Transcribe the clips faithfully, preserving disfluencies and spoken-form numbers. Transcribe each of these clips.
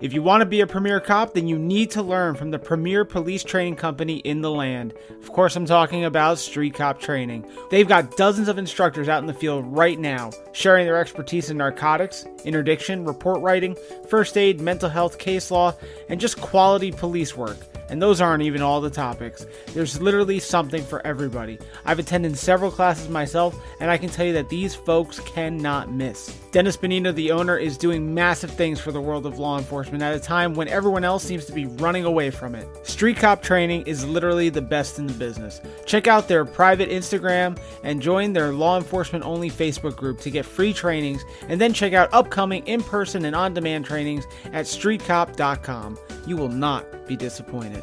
If you want to be a premier cop, then you need to learn from the premier police training company in the land. Of course, I'm talking about Street Cop Training. They've got dozens of instructors out in the field right now, sharing their expertise in narcotics, interdiction, report writing, first aid, mental health, case law, and just quality police work. And those aren't even all the topics. There's literally something for everybody. I've attended several classes myself, and I can tell you that these folks cannot miss. Dennis Benino, the owner, is doing massive things for the world of law enforcement at a time when everyone else seems to be running away from it. Street Cop Training is literally the best in the business. Check out their private Instagram and join their law enforcement-only Facebook group to get free trainings, and then check out upcoming in-person and on-demand trainings at street cop dot com. You will not be disappointed.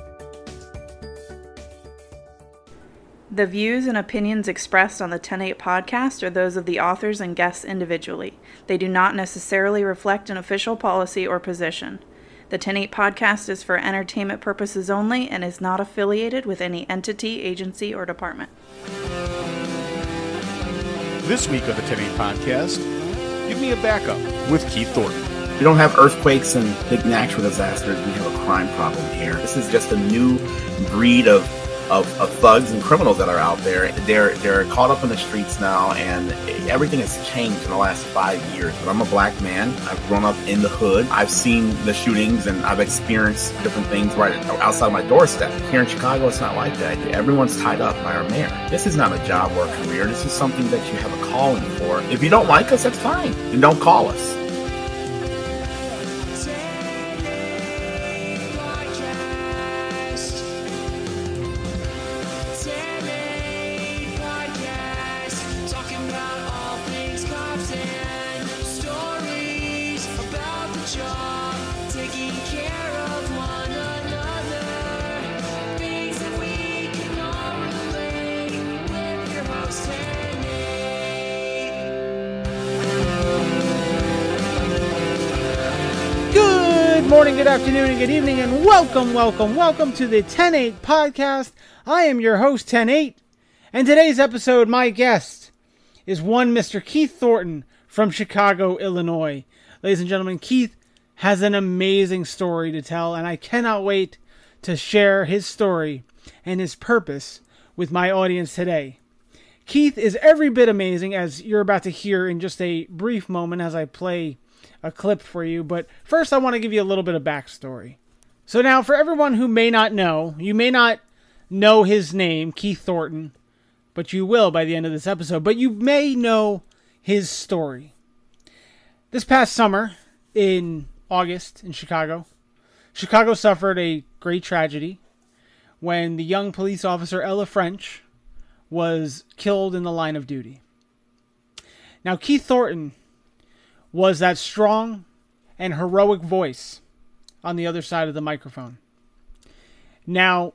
The views and opinions expressed on the Ten Eight podcast are those of the authors and guests individually. They do not necessarily reflect an official policy or position. The Ten Eight podcast is for entertainment purposes only and is not affiliated with any entity, agency, or department. This week on the Ten Eight podcast, give me a backup with Keith Thornton. We don't have earthquakes and big natural disasters. We have a crime problem here. This is just a new breed of, of, of thugs and criminals that are out there. They're they're caught up in the streets now, and everything has changed in the last five years. But I'm a black man. I've grown up in the hood. I've seen the shootings, and I've experienced different things right outside my doorstep. Here in Chicago, it's not like that. Everyone's tied up by our mayor. This is not a job or a career. This is something that you have a calling for. If you don't like us, that's fine. Then don't call us. Afternoon and good evening, and welcome, welcome, welcome to the Ten Eight podcast. I am your host, Ten Eight, and today's episode, my guest is one Mister Keith Thornton from Chicago, Illinois. Ladies and gentlemen, Keith has an amazing story to tell, and I cannot wait to share his story and his purpose with my audience today. Keith is every bit amazing, as you're about to hear in just a brief moment as I play a clip for you, but first I want to give you a little bit of backstory. So now, for everyone who may not know, you may not know his name, Keith Thornton, but you will by the end of this episode, but you may know his story. This past summer, in August, in Chicago, Chicago suffered a great tragedy when the young police officer Ella French was killed in the line of duty. Now, Keith Thornton was that strong and heroic voice on the other side of the microphone. Now,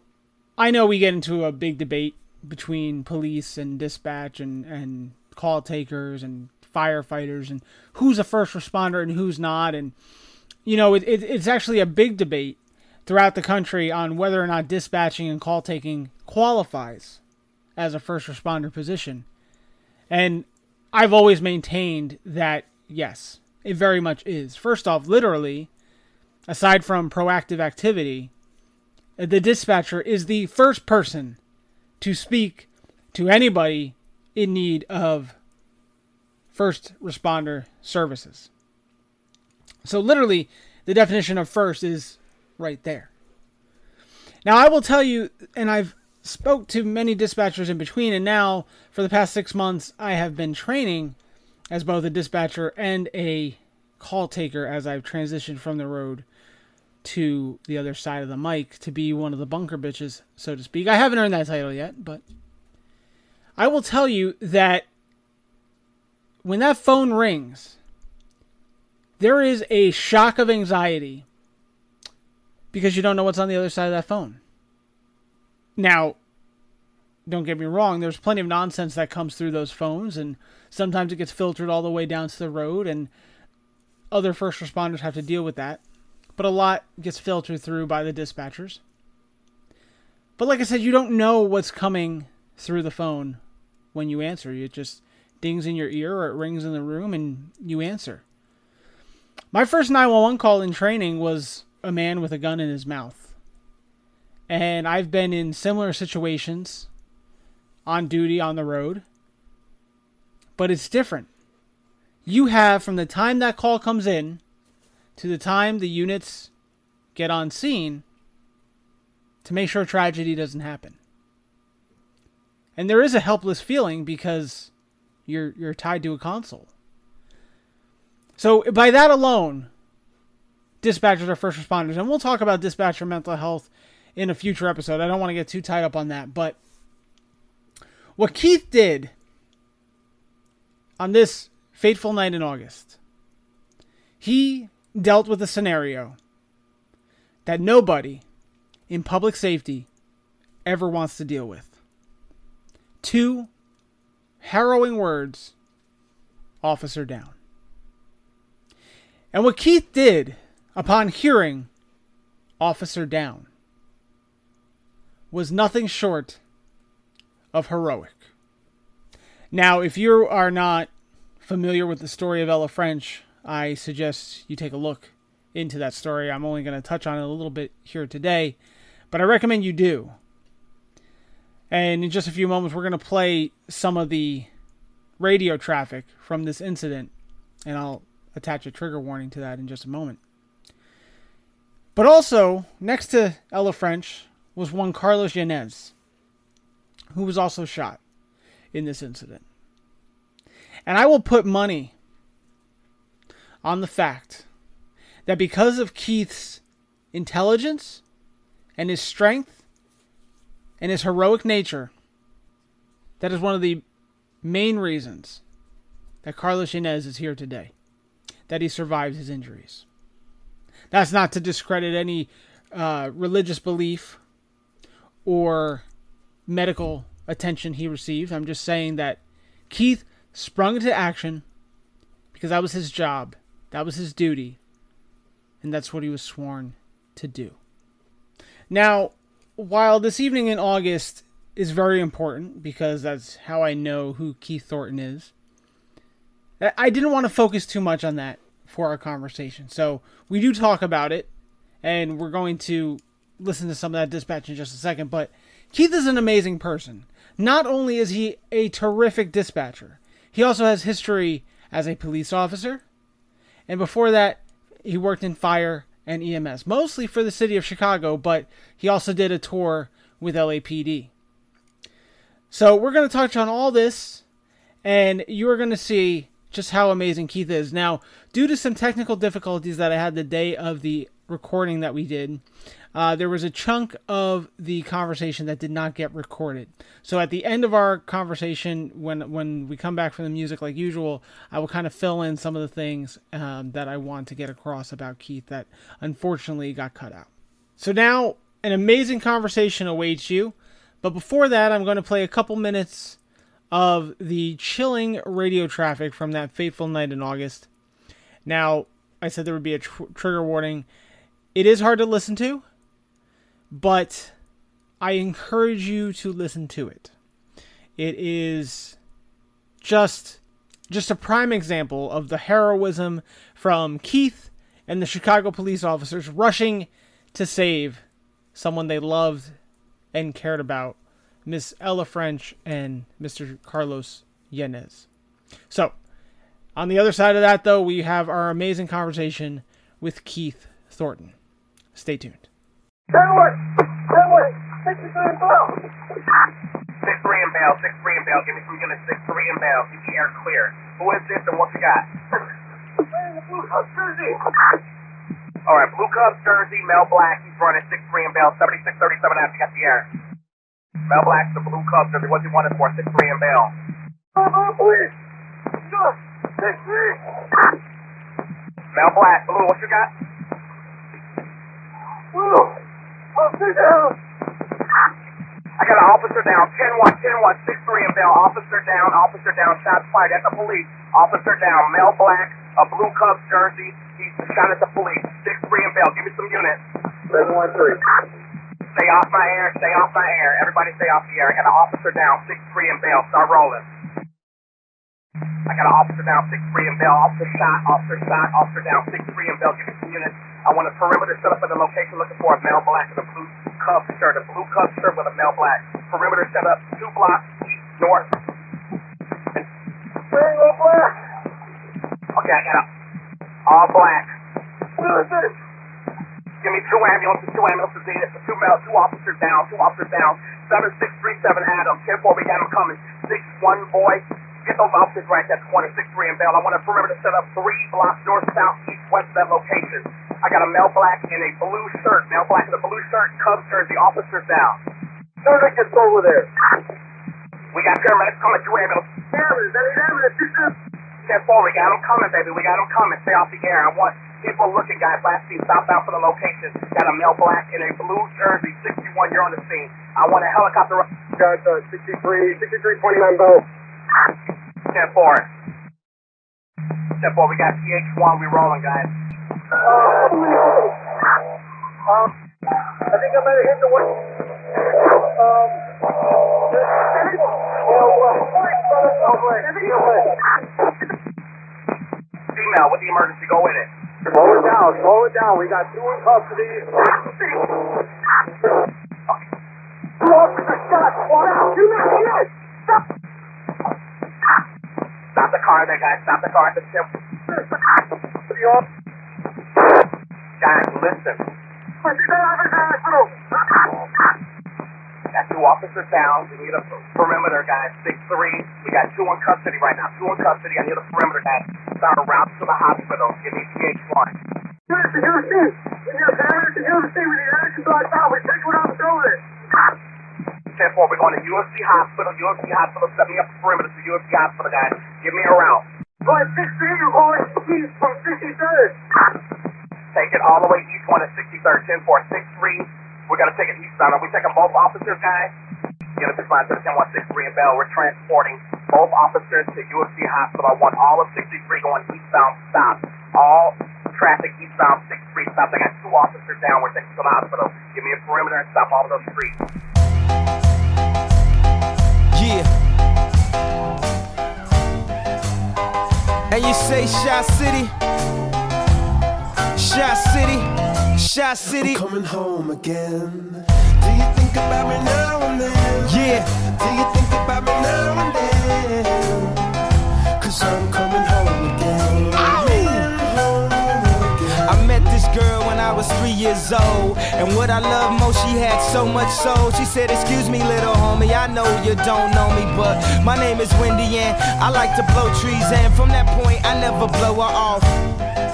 I know we get into a big debate between police and dispatch and, and call takers and firefighters and who's a first responder and who's not. And, you know, it, it, it's actually a big debate throughout the country on whether or not dispatching and call taking qualifies as a first responder position. And I've always maintained that yes, it very much is. First off, literally, aside from proactive activity, the dispatcher is the first person to speak to anybody in need of first responder services. So literally, the definition of first is right there. Now, I will tell you, and I've spoke to many dispatchers in between, and now for the past six months, I have been training as both a dispatcher and a call taker as I've transitioned from the road to the other side of the mic to be one of the bunker bitches, so to speak. I haven't earned that title yet, but I will tell you that when that phone rings, there is a shock of anxiety because you don't know what's on the other side of that phone. Now, don't get me wrong, there's plenty of nonsense that comes through those phones, and sometimes it gets filtered all the way down to the road, and other first responders have to deal with that. But a lot gets filtered through by the dispatchers. But like I said, you don't know what's coming through the phone when you answer. It just dings in your ear or it rings in the room, and you answer. My first nine one one call in training was a man with a gun in his mouth. And I've been in similar situations on duty on the road. But it's different. You have, from the time that call comes in to the time the units get on scene, to make sure tragedy doesn't happen. And there is a helpless feeling because you're you're tied to a console. So by that alone, dispatchers are first responders. And we'll talk about dispatcher mental health in a future episode. I don't want to get too tied up on that. But what Keith did on this fateful night in August, he dealt with a scenario that nobody in public safety ever wants to deal with. Two harrowing words: officer down. And what Keith did upon hearing officer down was nothing short of heroic. Now, if you are not familiar with the story of Ella French, I suggest you take a look into that story. I'm only going to touch on it a little bit here today, but I recommend you do. And in just a few moments, we're going to play some of the radio traffic from this incident, and I'll attach a trigger warning to that in just a moment. But also, next to Ella French was one Carlos Yanez, who was also shot in this incident. And I will put money on the fact that because of Keith's intelligence and his strength and his heroic nature, that is one of the main reasons that Carlos Yanez is here today, that he survived his injuries. That's not to discredit any uh, religious belief or medical attention he received. I'm just saying that Keith sprung into action because that was his job, that was his duty, and that's what he was sworn to do. Now, while this evening in August is very important because that's how I know who Keith Thornton is, I didn't want to focus too much on that for our conversation. So we do talk about it, and we're going to listen to some of that dispatch in just a second. But Keith is an amazing person. Not only is he a terrific dispatcher, he also has history as a police officer. And before that, he worked in fire and E M S, mostly for the city of Chicago, but he also did a tour with L A P D. So we're going to touch on all this, and you're going to see just how amazing Keith is. Now, due to some technical difficulties that I had the day of the recording that we did, uh, there was a chunk of the conversation that did not get recorded. So at the end of our conversation, when when we come back from the music like usual, I will kind of fill in some of the things um, that I want to get across about Keith that unfortunately got cut out. So now an amazing conversation awaits you. But before that, I'm going to play a couple minutes of the chilling radio traffic from that fateful night in August. Now, I said there would be a tr- trigger warning. It is hard to listen to, but I encourage you to listen to it. It is just, just a prime example of the heroism from Keith and the Chicago police officers rushing to save someone they loved and cared about, Miss Ella French and Mister Carlos Yanez. So, on the other side of that, though, we have our amazing conversation with Keith Thornton. Stay tuned. That way! That way! six three inbound! six three inbound, six three inbound. Give me some units, six three inbound. Give me air clear. Who is this and what you got? Blue Cubs jersey! Alright, Blue Cubs jersey, Mel Black. He's running six three inbound, seventy-six thirty-seven after you got the air. Mel Black's the Blue Cubs jersey. What's he wanted for? six three and Bell. Come on, please. Just six three. Mel Black, Blue, what you got? Blue, officer down. I got an officer down. ten one, ten one, six three and Bell. Officer down, officer down. Shots fired at the police. Officer down. Mel Black, a Blue Cubs jersey. He's shot at the police. six three and Bell. Give me some units. seven one three. Stay off my air, stay off my air. Everybody stay off the air. I got an officer down, six three and bail. Start rolling. I got an officer down, six three and Bell. Officer shot, officer shot, officer down, six three and Bell. Give me some units. I want a perimeter set up at the location. Looking for a male black with a blue cuff shirt. A blue cuff shirt with a male black. Perimeter set up two blocks east, north. Bring up black. Okay, I got up. All black. What is this? Give me two ambulances, two ambulances needed for two males, two officers down, two officers down. seven six three seven Adam. ten four, we got him coming. six one boy. Get those officers right at the corner, six three and Bell. I want a perimeter set up three blocks north, south, east, west of that location. I got a male black and a blue shirt. Male black and a blue shirt, Cubs jersey, officers down. Survey gets over there. We got paramedics coming, two ambulance. Ambulance, that ain't ambulance, this is... ten four, we got them coming, baby. We got them coming. Stay off the air. I want people looking, guys. Last seen southbound for the location. Got a male black in a blue jersey, sixty-one, you're on the scene. I want a helicopter. Got uh, sixty-three, sixty-three twenty-nine, Bell. Step four. Step four, we got P H one, we rolling, guys. Uh, um, I think I might have hit the one. Um, female with the emergency, go in it. Slow it down, slow it down. We got two in custody. Two officers shot, one out. Do not do this. Stop. Stop the car there, guys. Stop the car at the ship. Guys, listen. Got two officers down. We need a perimeter, guys. Six three. We got two in custody right now. Two in custody. I need a perimeter, guys. Start a route to the hospital. Give me P H one. Here's the U S C. Here's the U S C. We need action blocked out. We take one officer over there. ten four, we're going to U S C Hospital. U S C Hospital, set me up the perimeter to U S C Hospital, guys. Give me a route. Going sixty-eight, you're going east from sixty-third. Take it all the way east, one at sixty-third, ten four, six three. We're going to take it east side. Are we taking both officers, guys? Get us to five to ten one six three and Bell. We're transporting both officers to U S C Hospital. I want all of sixty-three going eastbound, stop. All traffic eastbound, sixty-three, stop. I got two officers down. We're taking to the hospital. Give me a perimeter and stop all of those streets. Yeah. And you say Shy City, Shy City, Shy City. I'm coming home again. Do you think about me now and then? Yeah. Do you think about me now and then? 'Cause I'm coming home again. This girl when I was three years old, and what I love most, she had so much soul. She said, excuse me little homie, I know you don't know me, but my name is Wendy and I like to blow trees, and from that point I never blow her off.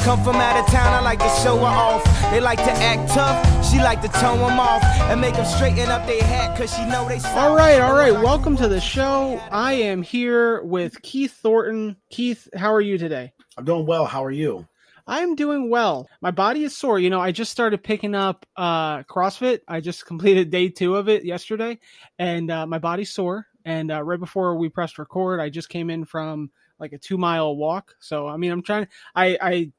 Come from out of town, I like to show her off. They like to act tough, she like to tone them off and make them straighten up their hat, 'cause she know they suck. Alright, alright, welcome to the show. I am here with Keith Thornton. Keith, how are you today? I'm doing well, how are you? I'm doing well. My body is sore. You know, I just started picking up uh, CrossFit. I just completed day two of it yesterday, and uh, my body's sore. And uh, right before we pressed record, I just came in from like a two mile walk. So, I mean, I'm trying. I, I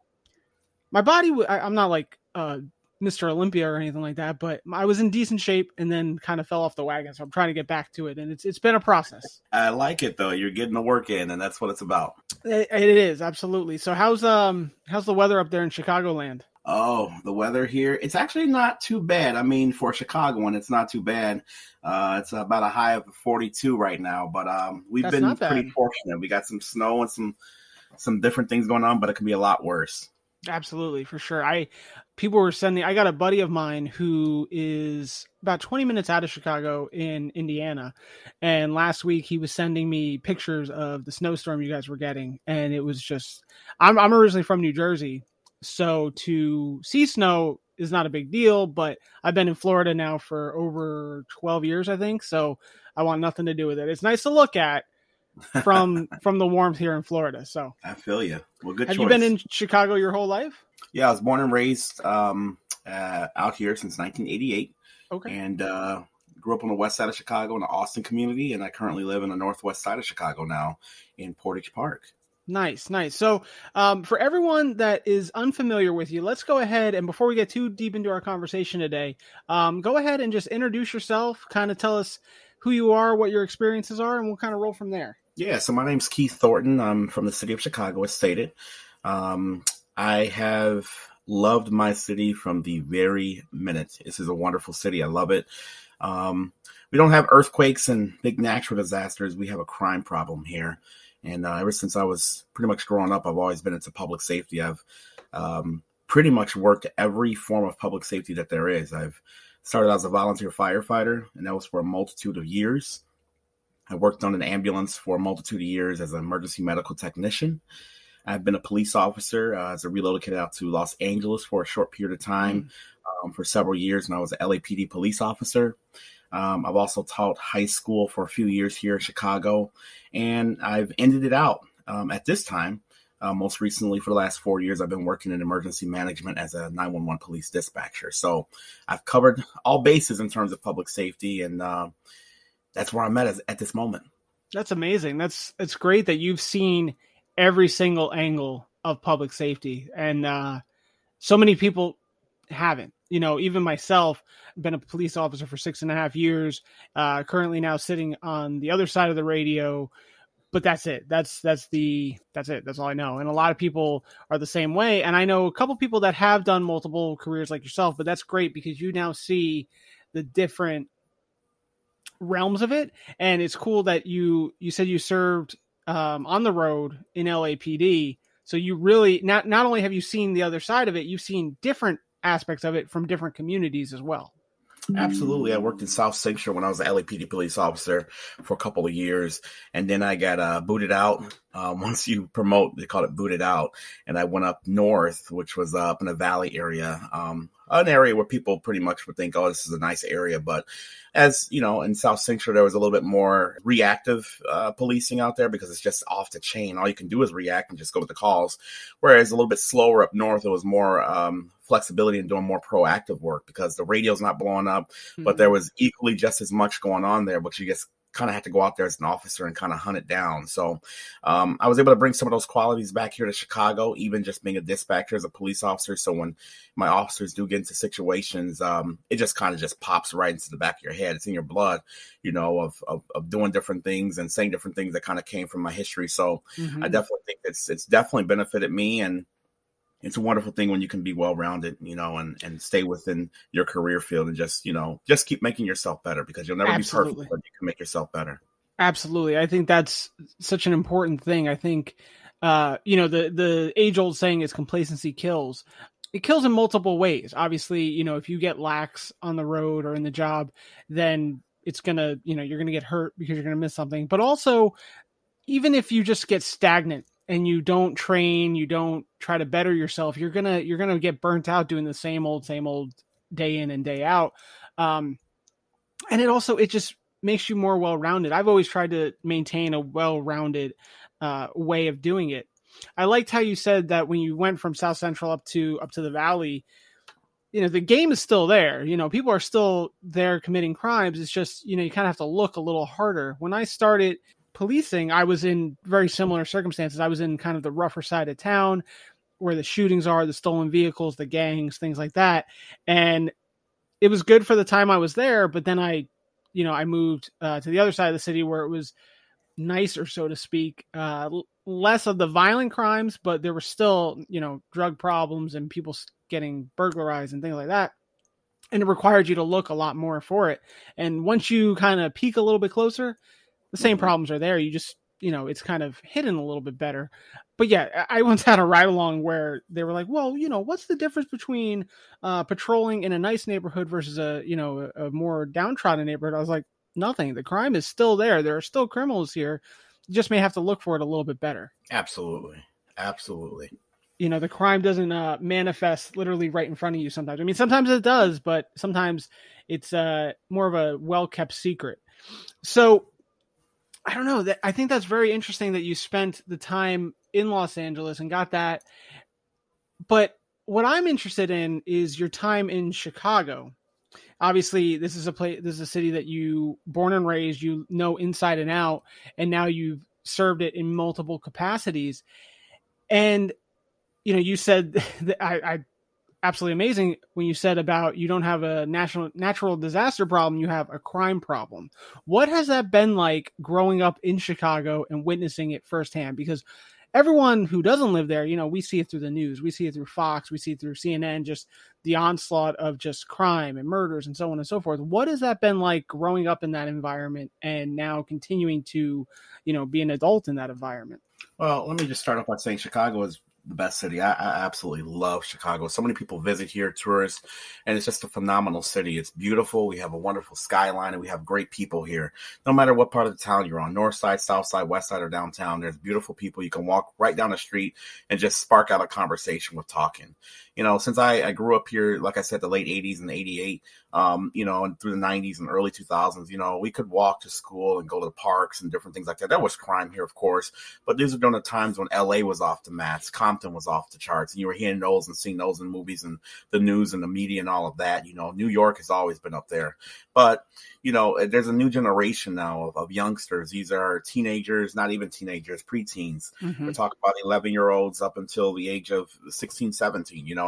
my body, I, I'm not like uh, Mister Olympia or anything like that, but I was in decent shape and then kind of fell off the wagon. So I'm trying to get back to it. And it's it's been a process. I like it, though. You're getting the work in, and that's what it's about. It is, absolutely. So how's um how's the weather up there in Chicagoland? Oh, the weather here, it's actually not too bad. I mean, for Chicago, and it's not too bad. Uh, it's about a high of forty-two right now, but um, we've That's been pretty fortunate. We got some snow and some some different things going on, but it can be a lot worse. Absolutely, for sure. I people were sending. I got a buddy of mine who is about twenty minutes out of Chicago in Indiana, and last week he was sending me pictures of the snowstorm you guys were getting, and it was just. I'm I'm originally from New Jersey, so to see snow is not a big deal. But I've been in Florida now for over twelve years, I think. So I want nothing to do with it. It's nice to look at. from from the warmth here in Florida. So I feel you. Well, good. Have choice. You been in Chicago your whole life? Yeah, I was born and raised um, uh, out here since nineteen eighty-eight. Okay, and uh, grew up on the west side of Chicago in the Austin community, and I currently live in the northwest side of Chicago now in Portage Park. Nice, nice. So um, for everyone that is unfamiliar with you, let's go ahead and before we get too deep into our conversation today, um, go ahead and just introduce yourself. Kind of tell us who you are, what your experiences are, and we'll kind of roll from there. Yeah, so my name's Keith Thornton. I'm from the city of Chicago, as stated. Um, I have loved my city from the very minute. This is a wonderful city. I love it. Um, we don't have earthquakes and big natural disasters. We have a crime problem here. And uh, ever since I was pretty much growing up, I've always been into public safety. I've um, pretty much worked every form of public safety that there is. I've started as a volunteer firefighter, and that was for a multitude of years. I worked on an ambulance for a multitude of years as an emergency medical technician. I've been a police officer uh, as I relocated out to Los Angeles for a short period of time um, for several years, and I was an L A P D police officer. Um, I've also taught high school for a few years here in Chicago, and I've ended it out um, at this time. Uh, most recently, for the last four years, I've been working in emergency management as a nine one one police dispatcher. So I've covered all bases in terms of public safety, and uh, that's where I'm at at this moment. That's amazing. That's it's great that you've seen every single angle of public safety, and uh, so many people haven't. You know, even myself, been a police officer for six and a half years. Uh, currently, now sitting on the other side of the radio. But that's it. That's that's the that's it. That's all I know. And a lot of people are the same way. And I know a couple people that have done multiple careers like yourself, but that's great because you now see the different realms of it. And it's cool that you you said you served um, on the road in L A P D. So you really not not only have you seen the other side of it, you've seen different aspects of it from different communities as well. Absolutely. I worked in South Central when I was an L A P D police officer for a couple of years. And then I got uh, booted out. Um, once you promote, they call it booted out. And I went up north, which was uh, up in the valley area, um, an area where people pretty much would think, oh, this is a nice area. But as you know, in South Central, there was a little bit more reactive uh, policing out there because it's just off the chain. All you can do is react and just go with the calls. Whereas a little bit slower up north, it was more um, flexibility and doing more proactive work because the radio's not blowing up, mm-hmm. but there was equally just as much going on there, but you just kind of had to go out there as an officer and kind of hunt it down. So um, I was able to bring some of those qualities back here to Chicago, even just being a dispatcher as a police officer. So when my officers do get into situations, um, it just kind of just pops right into the back of your head. It's in your blood, you know, of of, of doing different things and saying different things that kind of came from my history. So mm-hmm. I definitely think it's it's definitely benefited me. And it's a wonderful thing when you can be well-rounded, you know, and, and stay within your career field and just, you know, just keep making yourself better because you'll never Absolutely. Be perfect, but you can make yourself better. Absolutely. I think that's such an important thing. I think, uh, you know, the, the age-old saying is complacency kills. It kills in multiple ways. Obviously, you know, if you get lax on the road or in the job, then it's going to, you know, you're going to get hurt because you're going to miss something. But also, even if you just get stagnant, and you don't train, you don't try to better yourself, you're going to, you're going to get burnt out doing the same old, same old day in and day out. Um, and it also, it just makes you more well-rounded. I've always tried to maintain a well-rounded uh, way of doing it. I liked how you said that when you went from South Central up to, up to the Valley, you know, the game is still there, you know, people are still there committing crimes. It's just, you know, you kind of have to look a little harder. When I started policing, I was in very similar circumstances. I was in kind of the rougher side of town where the shootings are, the stolen vehicles, the gangs, things like that. And it was good for the time I was there. But then I, you know, I moved uh, to the other side of the city where it was nicer, so to speak, uh, less of the violent crimes, but there were still, you know, drug problems and people getting burglarized and things like that. And it required you to look a lot more for it. And once you kind of peek a little bit closer, the same problems are there. You just, you know, it's kind of hidden a little bit better. But yeah, I once had a ride along where they were like, well, you know, what's the difference between uh, patrolling in a nice neighborhood versus a, you know, a, a more downtrodden neighborhood? I was like, nothing. The crime is still there. There are still criminals here. You just may have to look for it a little bit better. Absolutely. Absolutely. You know, the crime doesn't uh, manifest literally right in front of you sometimes. I mean, sometimes it does, but sometimes it's uh, more of a well-kept secret. So, I don't know that I think that's very interesting that you spent the time in Los Angeles and got that. But what I'm interested in is your time in Chicago. Obviously this is a place, this is a city that you born and raised, you know, inside and out, and now you've served it in multiple capacities. And, you know, you said that I, I absolutely amazing when you said about you don't have a national natural disaster problem, you have a crime problem. What has that been like growing up in Chicago and witnessing it firsthand? Because everyone who doesn't live there, you know, we see it through the news, we see it through Fox, we see it through C N N, just the onslaught of just crime and murders and so on and so forth. What has that been like growing up in that environment and now continuing to, you know, be an adult in that environment? Well, let me just start off by saying Chicago is the best city. I, I absolutely love Chicago. So many people visit here, tourists, and it's just a phenomenal city. It's beautiful. We have a wonderful skyline, and we have great people here. No matter what part of the town you're on, north side, south side, west side, or downtown, there's beautiful people. You can walk right down the street and just spark out a conversation with talking. You know, since I, I grew up here, like I said, the late eighties and eighty-eight, um, you know, and through the nineties and early two thousands, you know, we could walk to school and go to the parks and different things like that. There was crime here, of course, but these are during the times when L A was off the mats, Compton was off the charts, and you were hearing those and seeing those in movies and the news and the media and all of that. You know, New York has always been up there. But, you know, there's a new generation now of, of youngsters. These are teenagers, not even teenagers, preteens. Mm-hmm. We're talking about eleven-year-olds up until the age of sixteen, seventeen, you know.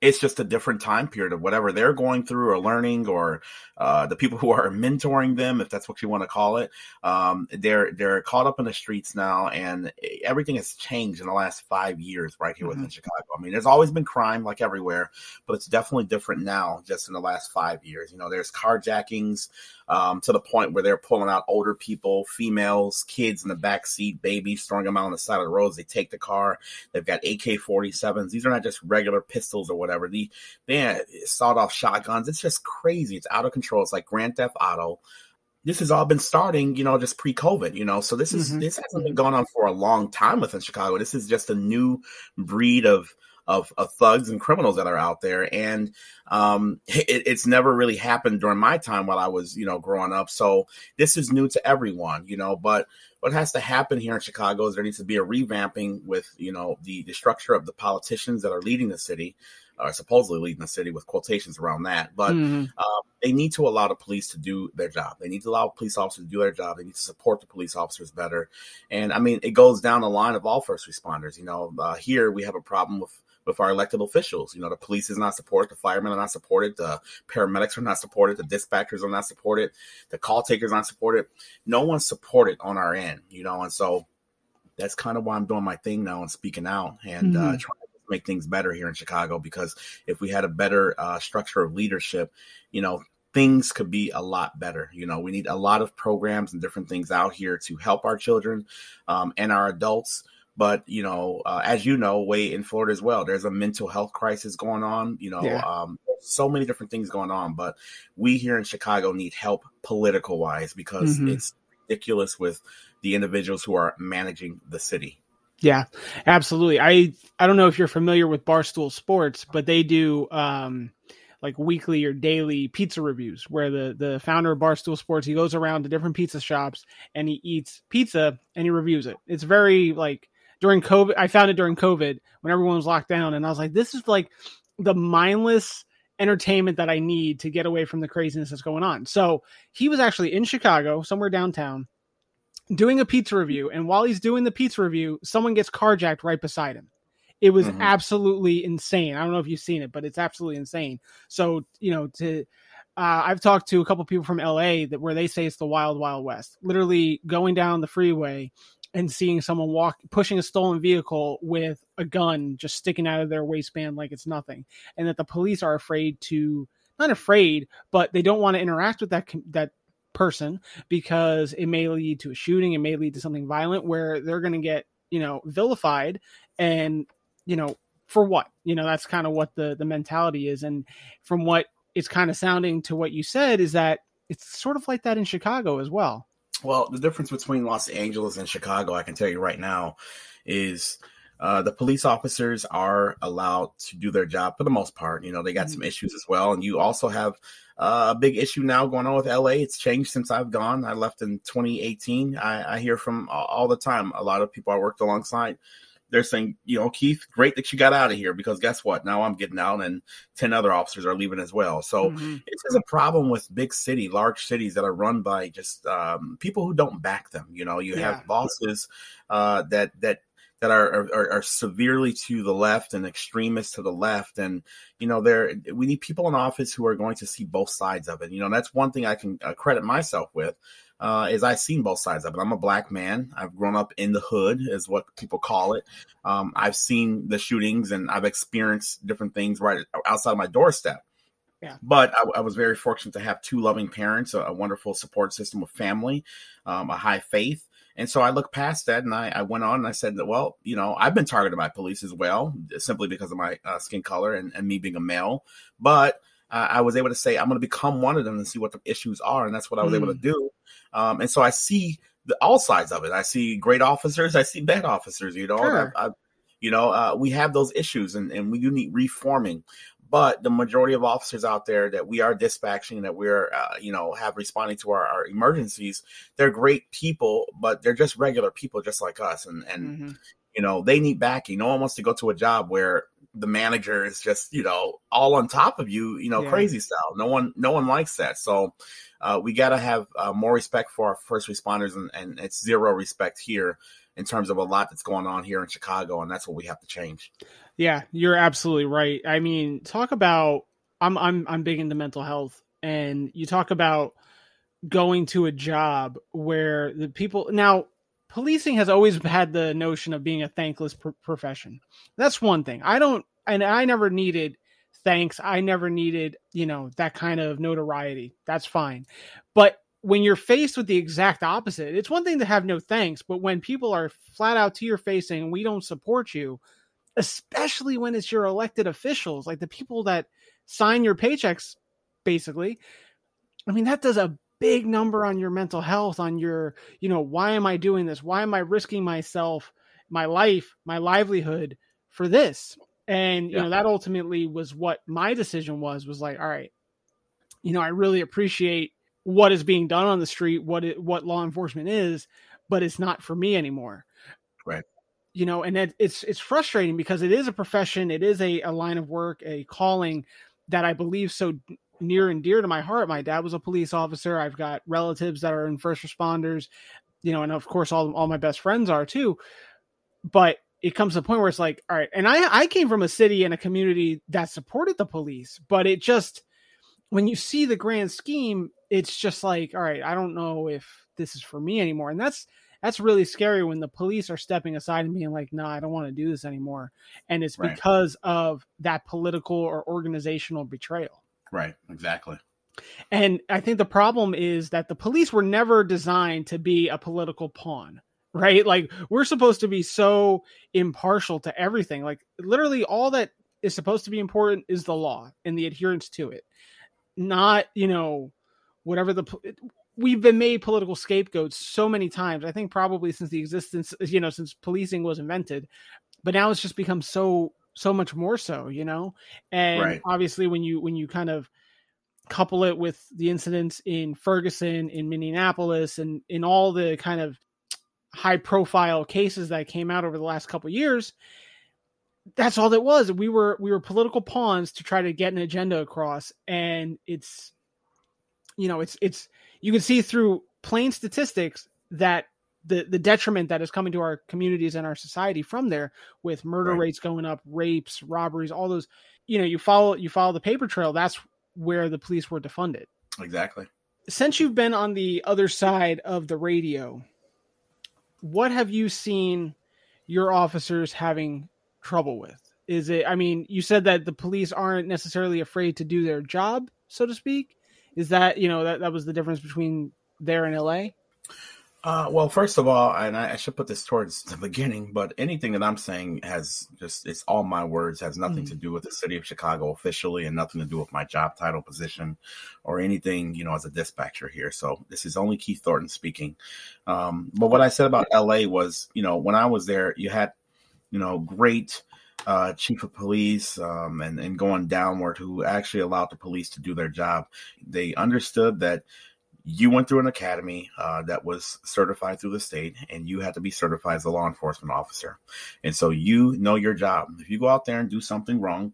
It's just a different time period of whatever they're going through or learning, or uh, the people who are mentoring them, if that's what you want to call it. Um, they're they're caught up in the streets now, and everything has changed in the last five years right here mm-hmm. within Chicago. I mean, there's always been crime like everywhere, but it's definitely different now just in the last five years. You know, there's carjackings um, to the point where they're pulling out older people, females, kids in the backseat, babies, throwing them out on the side of the roads. They take the car. They've got A K forty-sevens. These are not just regular pistols or whatever. The man sawed off shotguns. It's just crazy. It's out of control. It's like Grand Theft Auto. This has all been starting, you know, just pre-COVID, you know. So this is mm-hmm. this hasn't been going on for a long time within Chicago. This is just a new breed of of, of thugs and criminals that are out there, and um, it, it's never really happened during my time while I was, you know, growing up. So this is new to everyone, you know, but. What has to happen here in Chicago is there needs to be a revamping with, you know, the, the structure of the politicians that are leading the city, or supposedly leading the city with quotations around that. But mm-hmm. um, they need to allow the police to do their job. They need to allow police officers to do their job. They need to support the police officers better. And, I mean, it goes down the line of all first responders. You know, uh, here we have a problem with with our elected officials. You know, the police is not supported. The firemen are not supported. The paramedics are not supported. The dispatchers are not supported. The call takers are not supported. No one's supported on our end, you know? And so that's kind of why I'm doing my thing now and speaking out and mm-hmm. uh, trying to make things better here in Chicago, because if we had a better uh, structure of leadership, you know, things could be a lot better. You know, we need a lot of programs and different things out here to help our children um, and our adults. But, you know, uh, as you know, way in Florida as well, there's a mental health crisis going on. You know, yeah. um, so many different things going on. But we here in Chicago need help political wise, because mm-hmm. it's ridiculous with the individuals who are managing the city. Yeah, absolutely. I, I don't know if you're familiar with Barstool Sports, but they do um, like weekly or daily pizza reviews where the, the founder of Barstool Sports, he goes around to different pizza shops and he eats pizza and he reviews it. It's very like. During COVID, I found it during COVID when everyone was locked down, and I was like, this is like the mindless entertainment that I need to get away from the craziness that's going on. So he was actually in Chicago, somewhere downtown, doing a pizza review. And while he's doing the pizza review, someone gets carjacked right beside him. It was mm-hmm. absolutely insane. I don't know if you've seen it, but it's absolutely insane. So, you know, to... Uh, I've talked to a couple people from L A that where they say it's the wild, wild west, literally going down the freeway and seeing someone walk, pushing a stolen vehicle with a gun just sticking out of their waistband like it's nothing. And that the police are afraid to, not afraid, but they don't want to interact with that that person because it may lead to a shooting. It may lead to something violent where they're going to get, you know, vilified and, you know, for what? You know, that's kind of what the, the mentality is. And from what it's kind of sounding to what you said is that it's sort of like that in Chicago as well. Well, the difference between Los Angeles and Chicago, I can tell you right now, is uh, the police officers are allowed to do their job for the most part. You know, they got mm-hmm. some issues as well. And you also have uh, a big issue now going on with L A. It's changed since I've gone. I left in twenty eighteen. I, I hear from all the time. A lot of people I worked alongside, they're saying, you know, Keith, great that you got out of here, because guess what? Now I'm getting out and ten other officers are leaving as well. So mm-hmm. it's just a problem with big city, large cities that are run by just um, people who don't back them. You know, you yeah. have bosses uh, that that. that are, are, are severely to the left and extremists to the left. And, you know, there we need people in office who are going to see both sides of it. You know, and that's one thing I can credit myself with. Uh, is I've seen both sides of it. I'm a black man. I've grown up in the hood, is what people call it. Um, I've seen the shootings and I've experienced different things right outside my doorstep. Yeah. But I, I was very fortunate to have two loving parents, a, a wonderful support system of family, um, a high faith. And so I looked past that and I, I went on and I said, that, well, you know, I've been targeted by police as well, simply because of my uh, skin color and, and me being a male. But uh, I was able to say, I'm going to become one of them and see what the issues are. And that's what I was mm. able to do. Um, and so I see the, all sides of it. I see great officers. I see bad officers, you know, sure. I, I, you know, uh, we have those issues and, and we do need reforming. But the majority of officers out there that we are dispatching, that we're, uh, you know, have responding to our, our emergencies, they're great people, but they're just regular people just like us. And, and mm-hmm. you know, they need backing. No one wants to go to a job where the manager is just, you know, all on top of you, you know, yeah. crazy style. No one no one likes that. So uh, we got to have uh, more respect for our first responders. And, and it's zero respect here in terms of a lot that's going on here in Chicago. And that's what we have to change. Yeah, you're absolutely right. I mean, talk about, I'm I'm I'm big into mental health, and you talk about going to a job where the people, now policing has always had the notion of being a thankless pr- profession. That's one thing. I don't, and I never needed thanks. I never needed, you know, that kind of notoriety. That's fine. But when you're faced with the exact opposite, it's one thing to have no thanks, but when people are flat out to your face saying, we don't support you, especially when it's your elected officials, like the people that sign your paychecks, basically. I mean, that does a big number on your mental health, on your, you know, why am I doing this? Why am I risking myself, my life, my livelihood for this? And, yeah. you know, that ultimately was what my decision was, was like, all right, you know, I really appreciate what is being done on the street, what it, what law enforcement is, but it's not for me anymore. Right. You know, and it, it's it's frustrating because it is a profession, it is a, a line of work, a calling that I believe so near and dear to my heart. My dad was a police officer. I've got relatives that are in first responders, you know, and of course all all my best friends are too. But it comes to the point where it's like, all right, and I I came from a city and a community that supported the police, but it just, when you see the grand scheme, it's just like, all right, I don't know if this is for me anymore, and that's. That's really scary when the police are stepping aside and being like, no, nah, I don't want to do this anymore. And it's right. because of that political or organizational betrayal. Right. Exactly. And I think the problem is that the police were never designed to be a political pawn, right? Like we're supposed to be so impartial to everything. Like literally all that is supposed to be important is the law and the adherence to it. Not, you know, whatever the, we've been made political scapegoats so many times, I think probably since the existence, you know, since policing was invented, but now it's just become so, so much more so, you know, and right. obviously when you, when you kind of couple it with the incidents in Ferguson, in Minneapolis, and in all the kind of high profile cases that came out over the last couple of years, that's all that was. We were, we were political pawns to try to get an agenda across. And it's, you know, it's, it's, you can see through plain statistics that the, the detriment that is coming to our communities and our society from there, with murder right. rates going up, rapes, robberies, all those, you know, you follow, you follow the paper trail. That's where the police were defunded. Exactly. Since you've been on the other side of the radio, what have you seen your officers having trouble with? Is it, I mean, you said that the police aren't necessarily afraid to do their job, so to speak. Is that, you know, that, that was the difference between there and L A? Uh, well, first of all, and I, I should put this towards the beginning, but anything that I'm saying has just, it's all my words, has nothing mm. to do with the city of Chicago officially and nothing to do with my job title, position, or anything, you know, as a dispatcher here. So this is only Keith Thornton speaking. Um, but what I said about L A was, you know, when I was there, you had, you know, great uh chief of police um and, and going downward, who actually allowed the police to do their job. They understood that you went through an academy uh that was certified through the state, and you had to be certified as a law enforcement officer. And so you know your job. If you go out there and do something wrong,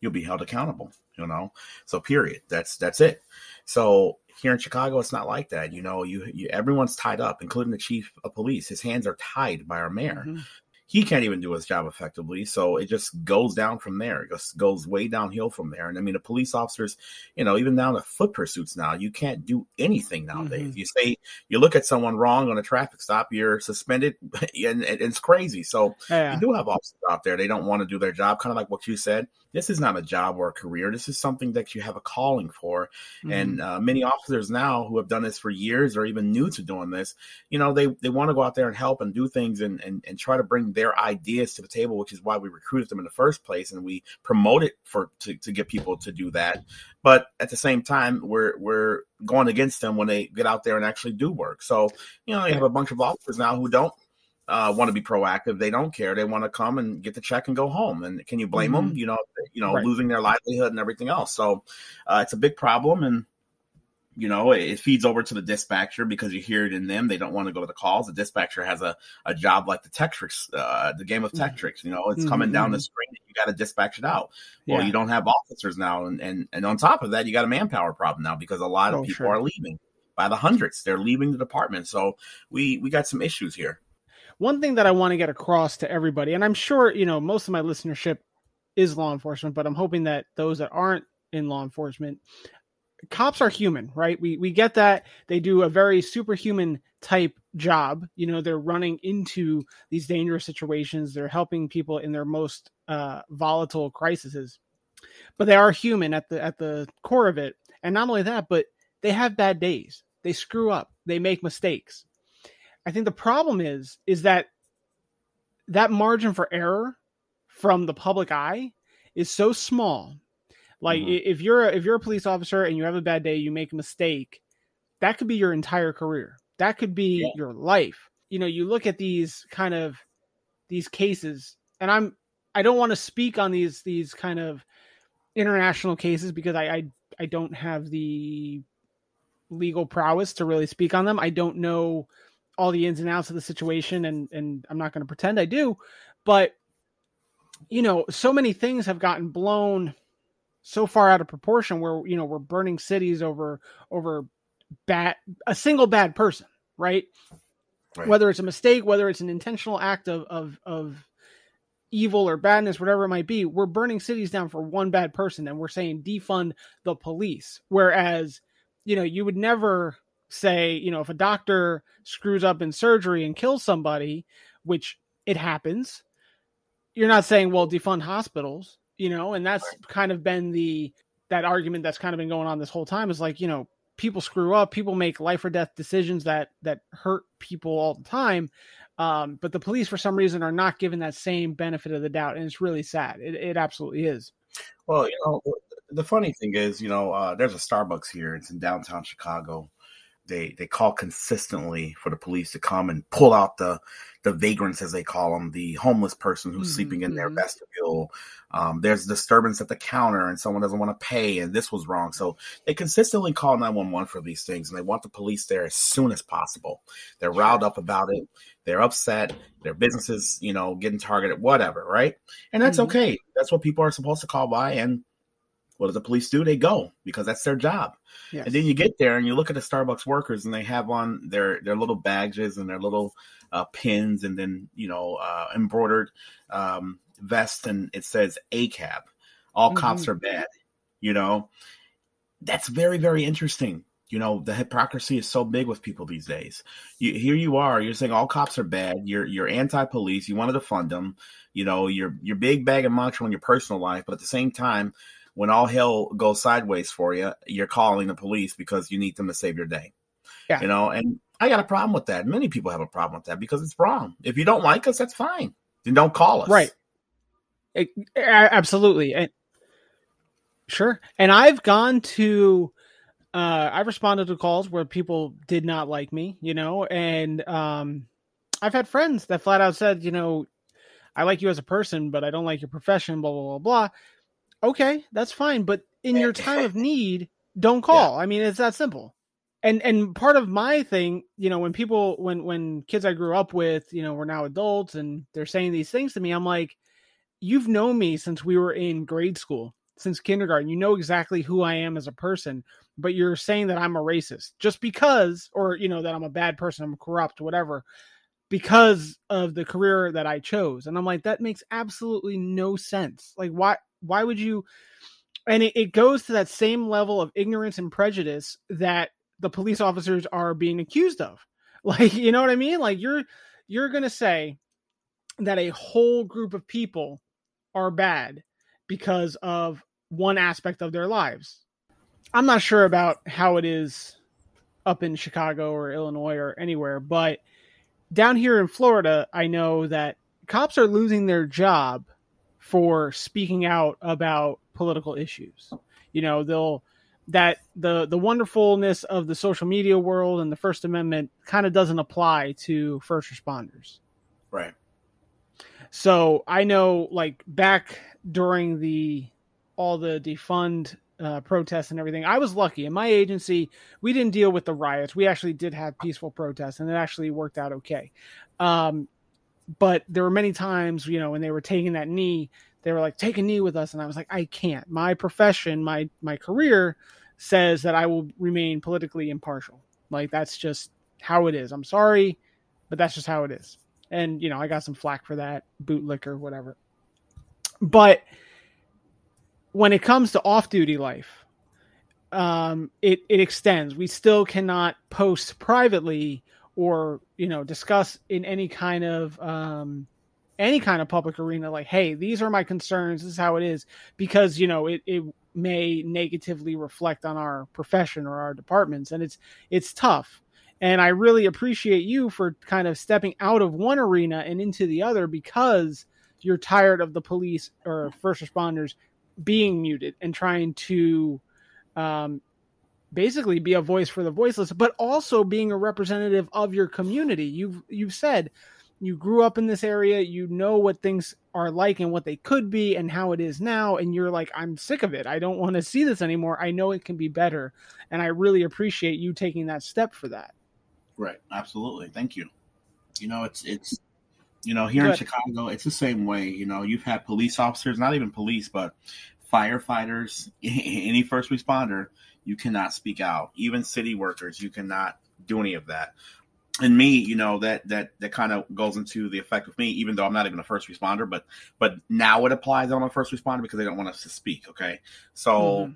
you'll be held accountable, you know? So period. That's that's it. So here in Chicago, it's not like that. You know, you, you everyone's tied up, including the chief of police. His hands are tied by our mayor. Mm-hmm. he can't even do his job effectively. So it just goes down from there. It just goes way downhill from there. And I mean, the police officers, you know, even down to foot pursuits now, you can't do anything nowadays. Mm-hmm. You say, you look at someone wrong on a traffic stop, you're suspended, and, and it's crazy. So yeah. you do have officers out there. They don't want to do their job. Kind of like what you said, this is not a job or a career. This is something that you have a calling for. Mm-hmm. And uh, many officers now who have done this for years or even new to doing this, you know, they, they want to go out there and help and do things and, and, and try to bring their ideas to the table, which is why we recruited them in the first place, and we promote it for to, to get people to do that. But at the same time, we're we're going against them when they get out there and actually do work. So, you know, you have a bunch of officers now who don't uh, want to be proactive. They don't care. They want to come and get the check and go home. And can you blame mm-hmm. them? You know, you know, right. losing their livelihood and everything else. So uh, it's a big problem. And you know, it feeds over to the dispatcher because you hear it in them. They don't want to go to the calls. The dispatcher has a, a job like the Tetris, uh, the game of Tetris. You know, it's mm-hmm. coming down the screen. And you got to dispatch it out. Well, yeah. you don't have officers now. And, and and on top of that, you got a manpower problem now because a lot of oh, people sure. are leaving by the hundreds. They're leaving the department. So we, we got some issues here. One thing that I want to get across to everybody, and I'm sure, you know, most of my listenership is law enforcement, but I'm hoping that those that aren't in law enforcement, cops are human, right? We we get that. They do a very superhuman type job. You know, they're running into these dangerous situations. They're helping people in their most uh, volatile crises, but they are human at the at the core of it. And not only that, but they have bad days. They screw up. They make mistakes. I think the problem is is that that margin for error from the public eye is so small. Like mm-hmm. if you're a, if you're a police officer and you have a bad day, you make a mistake, that could be your entire career. That could be yeah. your life. You know, you look at these kind of these cases, and I'm I don't want to speak on these these kind of international cases because I, I I don't have the legal prowess to really speak on them. I don't know all the ins and outs of the situation, and and I'm not going to pretend I do. But you know, so many things have gotten blown so far out of proportion where, you know, we're burning cities over, over bad, a single bad person, right? right? Whether it's a mistake, whether it's an intentional act of, of, of evil or badness, whatever it might be, we're burning cities down for one bad person. And we're saying defund the police. Whereas, you know, you would never say, you know, if a doctor screws up in surgery and kills somebody, which it happens, you're not saying, well, defund hospitals. You know, and that's kind of been the, that argument that's kind of been going on this whole time is like, you know, people screw up, people make life or death decisions that, that hurt people all the time. Um, but the police for some reason are not given that same benefit of the doubt. And it's really sad. It, it absolutely is. Well, you know, the funny thing is, you know, uh, there's a Starbucks here. It's in downtown Chicago. They they call consistently for the police to come and pull out the the vagrants, as they call them, the homeless person who's mm-hmm. sleeping in their vestibule. Um, there's disturbance at the counter and someone doesn't want to pay and this was wrong. So they consistently call nine one one for these things, and they want the police there as soon as possible. They're riled up about it. They're upset. Their businesses, you know, getting targeted, whatever, right? And that's mm-hmm. okay. That's what people are supposed to call by, and what does the police do? They go because that's their job. Yes. And then you get there and you look at the Starbucks workers, and they have on their, their little badges and their little uh, pins, and then, you know, uh, embroidered um, vests, and it says A C A B. All mm-hmm. cops are bad. You know, that's very, very interesting. You know, the hypocrisy is so big with people these days. You, here you are, you're saying all cops are bad. You're you're anti-police. You want to defund them. You know, you're you're big bag and mantra on your personal life, but at the same time, when all hell goes sideways for you, you're calling the police because you need them to save your day. Yeah. You know, and I got a problem with that. Many people have a problem with that because it's wrong. If you don't like us, that's fine. Then don't call us. Right. It, absolutely. And, sure. And I've gone to, uh, I've responded to calls where people did not like me, you know, and um, I've had friends that flat out said, you know, I like you as a person, but I don't like your profession, blah, blah, blah, blah. Okay, that's fine. But in your time of need, don't call. Yeah. I mean, it's that simple. And and part of my thing, you know, when people, when, when kids I grew up with, you know, we're now adults and they're saying these things to me, I'm like, you've known me since we were in grade school, since kindergarten. You know exactly who I am as a person, but you're saying that I'm a racist just because, or, you know, that I'm a bad person, I'm corrupt, whatever. because of the career that I chose. And I'm like, that makes absolutely no sense. Like, why, why would you? And it, it goes to that same level of ignorance and prejudice that the police officers are being accused of. Like, you know what I mean? Like, you're, you're going to say that a whole group of people are bad because of one aspect of their lives. I'm not sure about how it is up in Chicago or Illinois or anywhere, but down here in Florida, I know that cops are losing their job for speaking out about political issues. You know, they'll, that the, the wonderfulness of the social media world and the First Amendment kind of doesn't apply to first responders. Right. So I know, like, back during the, all the defund uh, protests and everything, I was lucky in my agency. We didn't deal with the riots. We actually did have peaceful protests, and it actually worked out okay. Um, but there were many times, you know, when they were taking that knee, they were like, take a knee with us. And I was like, I can't. My profession, my, my career says that I will remain politically impartial. Like, that's just how it is. I'm sorry, but that's just how it is. And, you know, I got some flack for that, bootlicker, whatever. But when it comes to off-duty life, um, it, it extends. We still cannot post privately or, you know, discuss in any kind of, um, any kind of public arena, like, hey, these are my concerns, this is how it is, because, you know, it, it may negatively reflect on our profession or our departments. And it's, it's tough. And I really appreciate you for kind of stepping out of one arena and into the other, because you're tired of the police or first responders being muted and trying to, um, basically be a voice for the voiceless, but also being a representative of your community. You've, you've said, you grew up in this area, you know what things are like and what they could be and how it is now. And you're like, I'm sick of it. I don't want to see this anymore. I know it can be better. And I really appreciate you taking that step for that. Right. Absolutely. Thank you. You know, it's, it's, you know, here in Chicago, it's the same way. You know, you've had police officers, not even police, but firefighters, any first responder, you cannot speak out. Even city workers, you cannot do any of that. And me, you know, that that that kind of goes into the effect of me, even though I'm not even a first responder, but but now it applies on a first responder because they don't want us to speak. Okay, so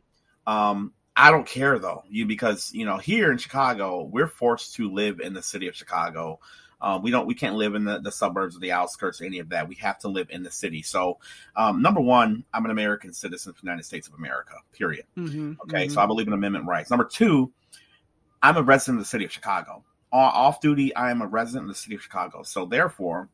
mm-hmm. um, I don't care though, you because you know here in Chicago we're forced to live in the city of Chicago. Uh, we don't we can't live in the, the suburbs or the outskirts or any of that. We have to live in the city. So um, number one, I'm an American citizen of the United States of America. Period. Mm-hmm. Okay, mm-hmm. So I believe in amendment rights. Number two, I'm a resident of the city of Chicago. Off duty, I am a resident of the city of Chicago. So therefore,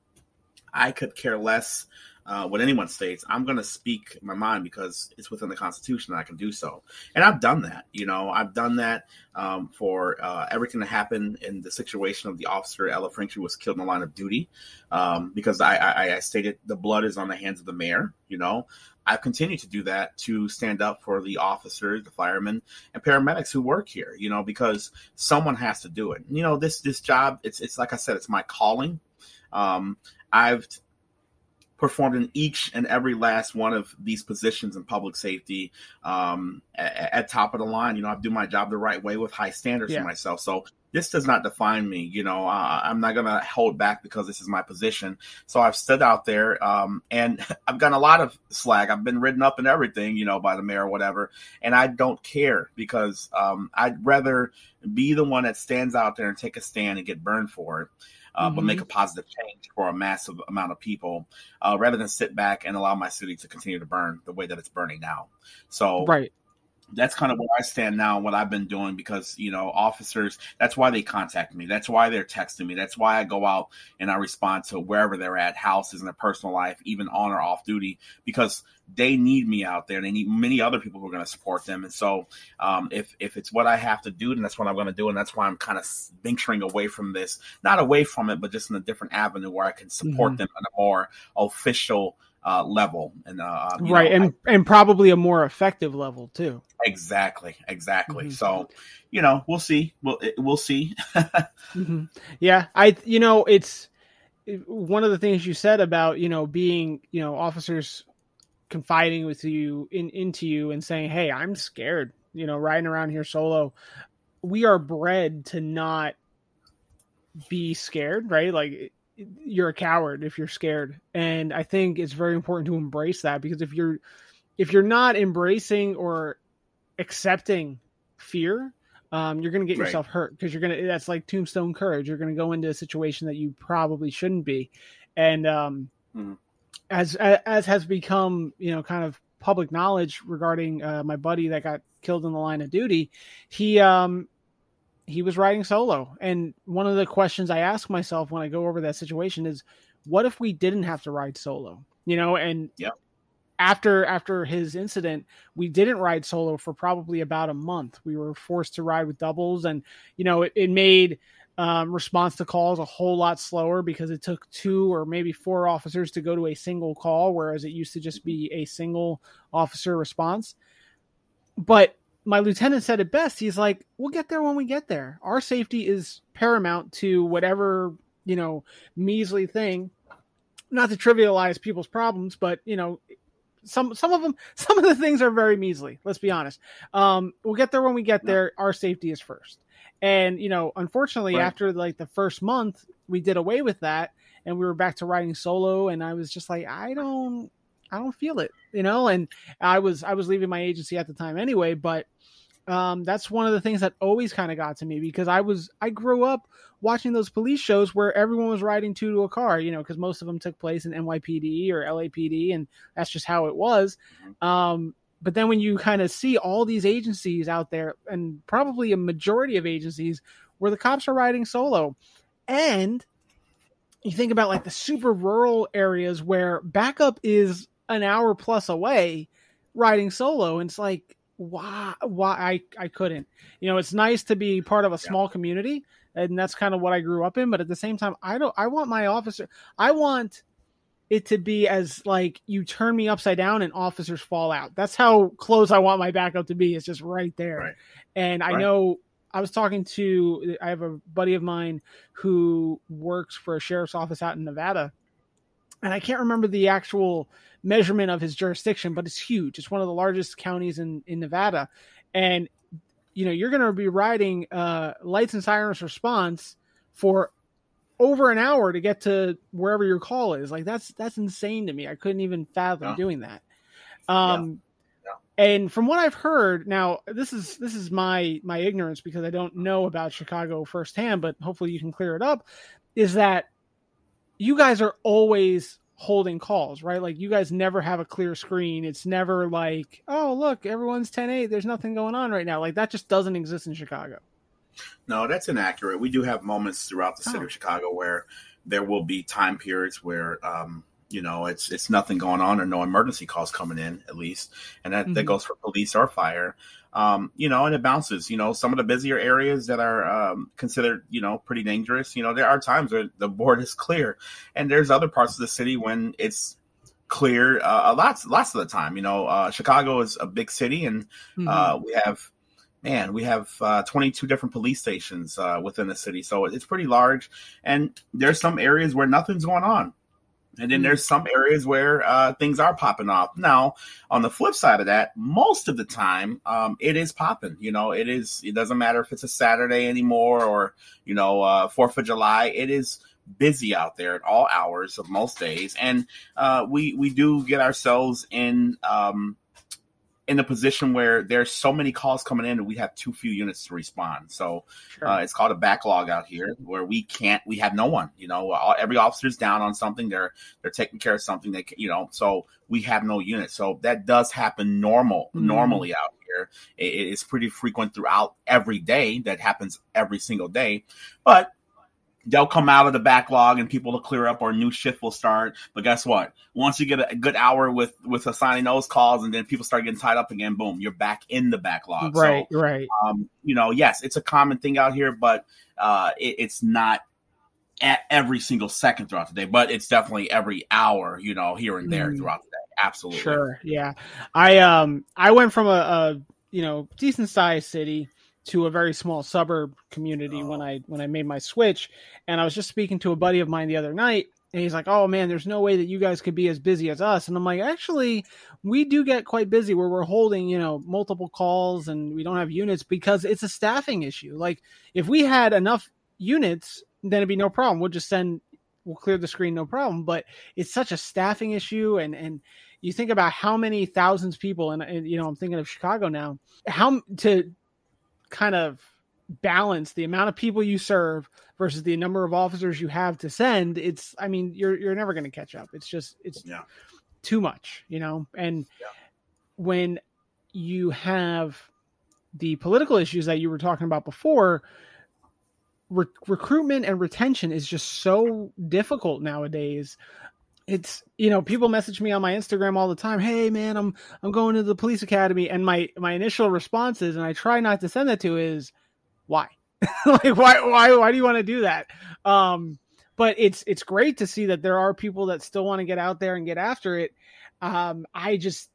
I could care less uh, what anyone states. I'm going to speak my mind because it's within the Constitution and I can do so. And I've done that. You know, I've done that um, for uh, everything that happened in the situation of the officer Ella French, who was killed in the line of duty um, because I, I, I stated the blood is on the hands of the mayor. You know, I've continued to do that, to stand up for the officers, the firemen, and paramedics who work here, you know, because someone has to do it. You know, this this job, it's it's like I said, it's my calling. Um, I've performed in each and every last one of these positions in public safety um, at, at top of the line. You know, I do my job the right way with high standards yeah. for myself. So this does not define me. You know, uh, I'm not going to hold back because this is my position. So I've stood out there um, and I've gotten a lot of slack. I've been written up and everything, you know, by the mayor or whatever. And I don't care because um, I'd rather be the one that stands out there and take a stand and get burned for it. Uh, mm-hmm. But make a positive change for a massive amount of people uh, rather than sit back and allow my city to continue to burn the way that it's burning now. So right. That's kind of where I stand now and what I've been doing because, you know, officers, that's why they contact me. That's why they're texting me. That's why I go out and I respond to wherever they're at, houses, in their personal life, even on or off duty, because they need me out there. They need many other people who are going to support them. And so um, if if it's what I have to do, then that's what I'm going to do. And that's why I'm kind of venturing away from this, not away from it, but just in a different avenue where I can support mm-hmm. them on a more official Uh, level and uh, right, know, and I, and probably a more effective level too. Exactly, exactly. Mm-hmm. So, you know, we'll see. We'll we'll see. mm-hmm. Yeah, I. You know, it's one of the things you said about you know being you know officers confiding with you in into you and saying, "Hey, I'm scared." You know, riding around here solo. We are bred to not be scared, right? Like you're a coward if you're scared. And I think it's very important to embrace that, because if you're if you're not embracing or accepting fear, um, you're going to get right. yourself hurt, because you're going to, that's like tombstone courage. You're going to go into a situation that you probably shouldn't be. And um, mm. as, as has become, you know, kind of public knowledge regarding uh, my buddy that got killed in the line of duty, he, um, he was riding solo. And one of the questions I ask myself when I go over that situation is, what if we didn't have to ride solo, you know? And yeah. After after his incident, we didn't ride solo for probably about a month. We were forced to ride with doubles, and you know it, it made um, response to calls a whole lot slower, because it took two or maybe four officers to go to a single call, whereas it used to just be a single officer response. But my lieutenant said it best. He's like, "We'll get there when we get there. Our safety is paramount to whatever, you know, measly thing." Not to trivialize people's problems, but you know. Some some of them, some of the things are very measly. Let's be honest. Um, we'll get there when we get there. Our safety is first. And, you know, unfortunately, right. after like the first month, we did away with that, and we were back to riding solo. And I was just like, I don't, I don't feel it, you know. And I was I was leaving my agency at the time anyway. But um, that's one of the things that always kind of got to me, because I was I grew up watching those police shows where everyone was riding two to a car, you know, because most of them took place in N Y P D or L A P D, and that's just how it was. Um, but then when you kind of see all these agencies out there, and probably a majority of agencies where the cops are riding solo, and you think about like the super rural areas where backup is an hour plus away riding solo, and it's like, why, why I, I couldn't, you know, it's nice to be part of a small yeah. community. And that's kind of what I grew up in. But at the same time, I don't, I want my officer, I want it to be as like, you turn me upside down and officers fall out. That's how close I want my backup to be. It's just right there. Right. And I right. know I was talking to, I have a buddy of mine who works for a sheriff's office out in Nevada. And I can't remember the actual measurement of his jurisdiction, but it's huge. It's one of the largest counties in, in Nevada. And you know, you're going to be riding uh, lights and sirens response for over an hour to get to wherever your call is. Like that's, that's insane to me. I couldn't even fathom yeah. doing that. Um, yeah. Yeah. And from what I've heard now, this is, this is my, my ignorance, because I don't know about Chicago firsthand, but hopefully you can clear it up, is that you guys are always holding calls, right? Like you guys never have a clear screen. It's never like, oh, look, everyone's ten eight. There's nothing going on right now. Like that just doesn't exist in Chicago. No, that's inaccurate. We do have moments throughout the city oh. of Chicago where there will be time periods where, um, you know, it's it's nothing going on or no emergency calls coming in, at least. And that, mm-hmm. that goes for police or fire, um, you know, and it bounces. You know, some of the busier areas that are um, considered, you know, pretty dangerous. You know, there are times where the board is clear, and there's other parts of the city when it's clear uh, lots, lots of the time. You know, uh, Chicago is a big city, and mm-hmm. uh, we have. Man, we have uh, twenty-two different police stations uh, within the city, so it's pretty large. And there's some areas where nothing's going on, and then mm-hmm. there's some areas where uh, things are popping off. Now, on the flip side of that, most of the time um, it is popping. You know, it is. It doesn't matter if it's a Saturday anymore or you know uh, Fourth of July. It is busy out there at all hours of most days, and uh, we we do get ourselves in. Um, in a position where there's so many calls coming in and we have too few units to respond. So sure. uh, it's called a backlog out here where we can't, we have no one, you know, all, every officer's down on something. They're, they're taking care of something that, you know, so we have no units. So that does happen normal, mm. normally out here. It, it's pretty frequent throughout every day. That happens every single day, but they'll come out of the backlog and people will clear up or new shift will start. But guess what? Once you get a good hour with, with assigning those calls and then people start getting tied up again, boom, you're back in the backlog. Right, so, right. Um, you know, yes, it's a common thing out here, but uh, it, it's not at every single second throughout the day, but it's definitely every hour, you know, here and there mm. throughout the day. Absolutely. Sure, yeah. I, um, I went from a, a you know, decent-sized city to a very small suburb community oh. when I when I made my switch. And I was just speaking to a buddy of mine the other night, and he's like, oh man, there's no way that you guys could be as busy as us. And I'm like, actually, we do get quite busy where we're holding, you know, multiple calls and we don't have units because it's a staffing issue. Like if we had enough units, then it'd be no problem. We'll just send we'll clear the screen, no problem. But it's such a staffing issue, and and you think about how many thousands of people, and, and you know, I'm thinking of Chicago now, how to kind of balance the amount of people you serve versus the number of officers you have to send. It's, I mean, you're you're never going to catch up. It's just, it's yeah. too much, you know. And yeah. when you have the political issues that you were talking about before, re- recruitment and retention is just so difficult nowadays. It's, you know, people message me on my Instagram all the time. Hey man, I'm, I'm going to the police academy. And my, my initial responses, and I try not to send that to, is why, like, why, why, why do you want to do that? Um, but it's, it's great to see that there are people that still want to get out there and get after it. Um, I just,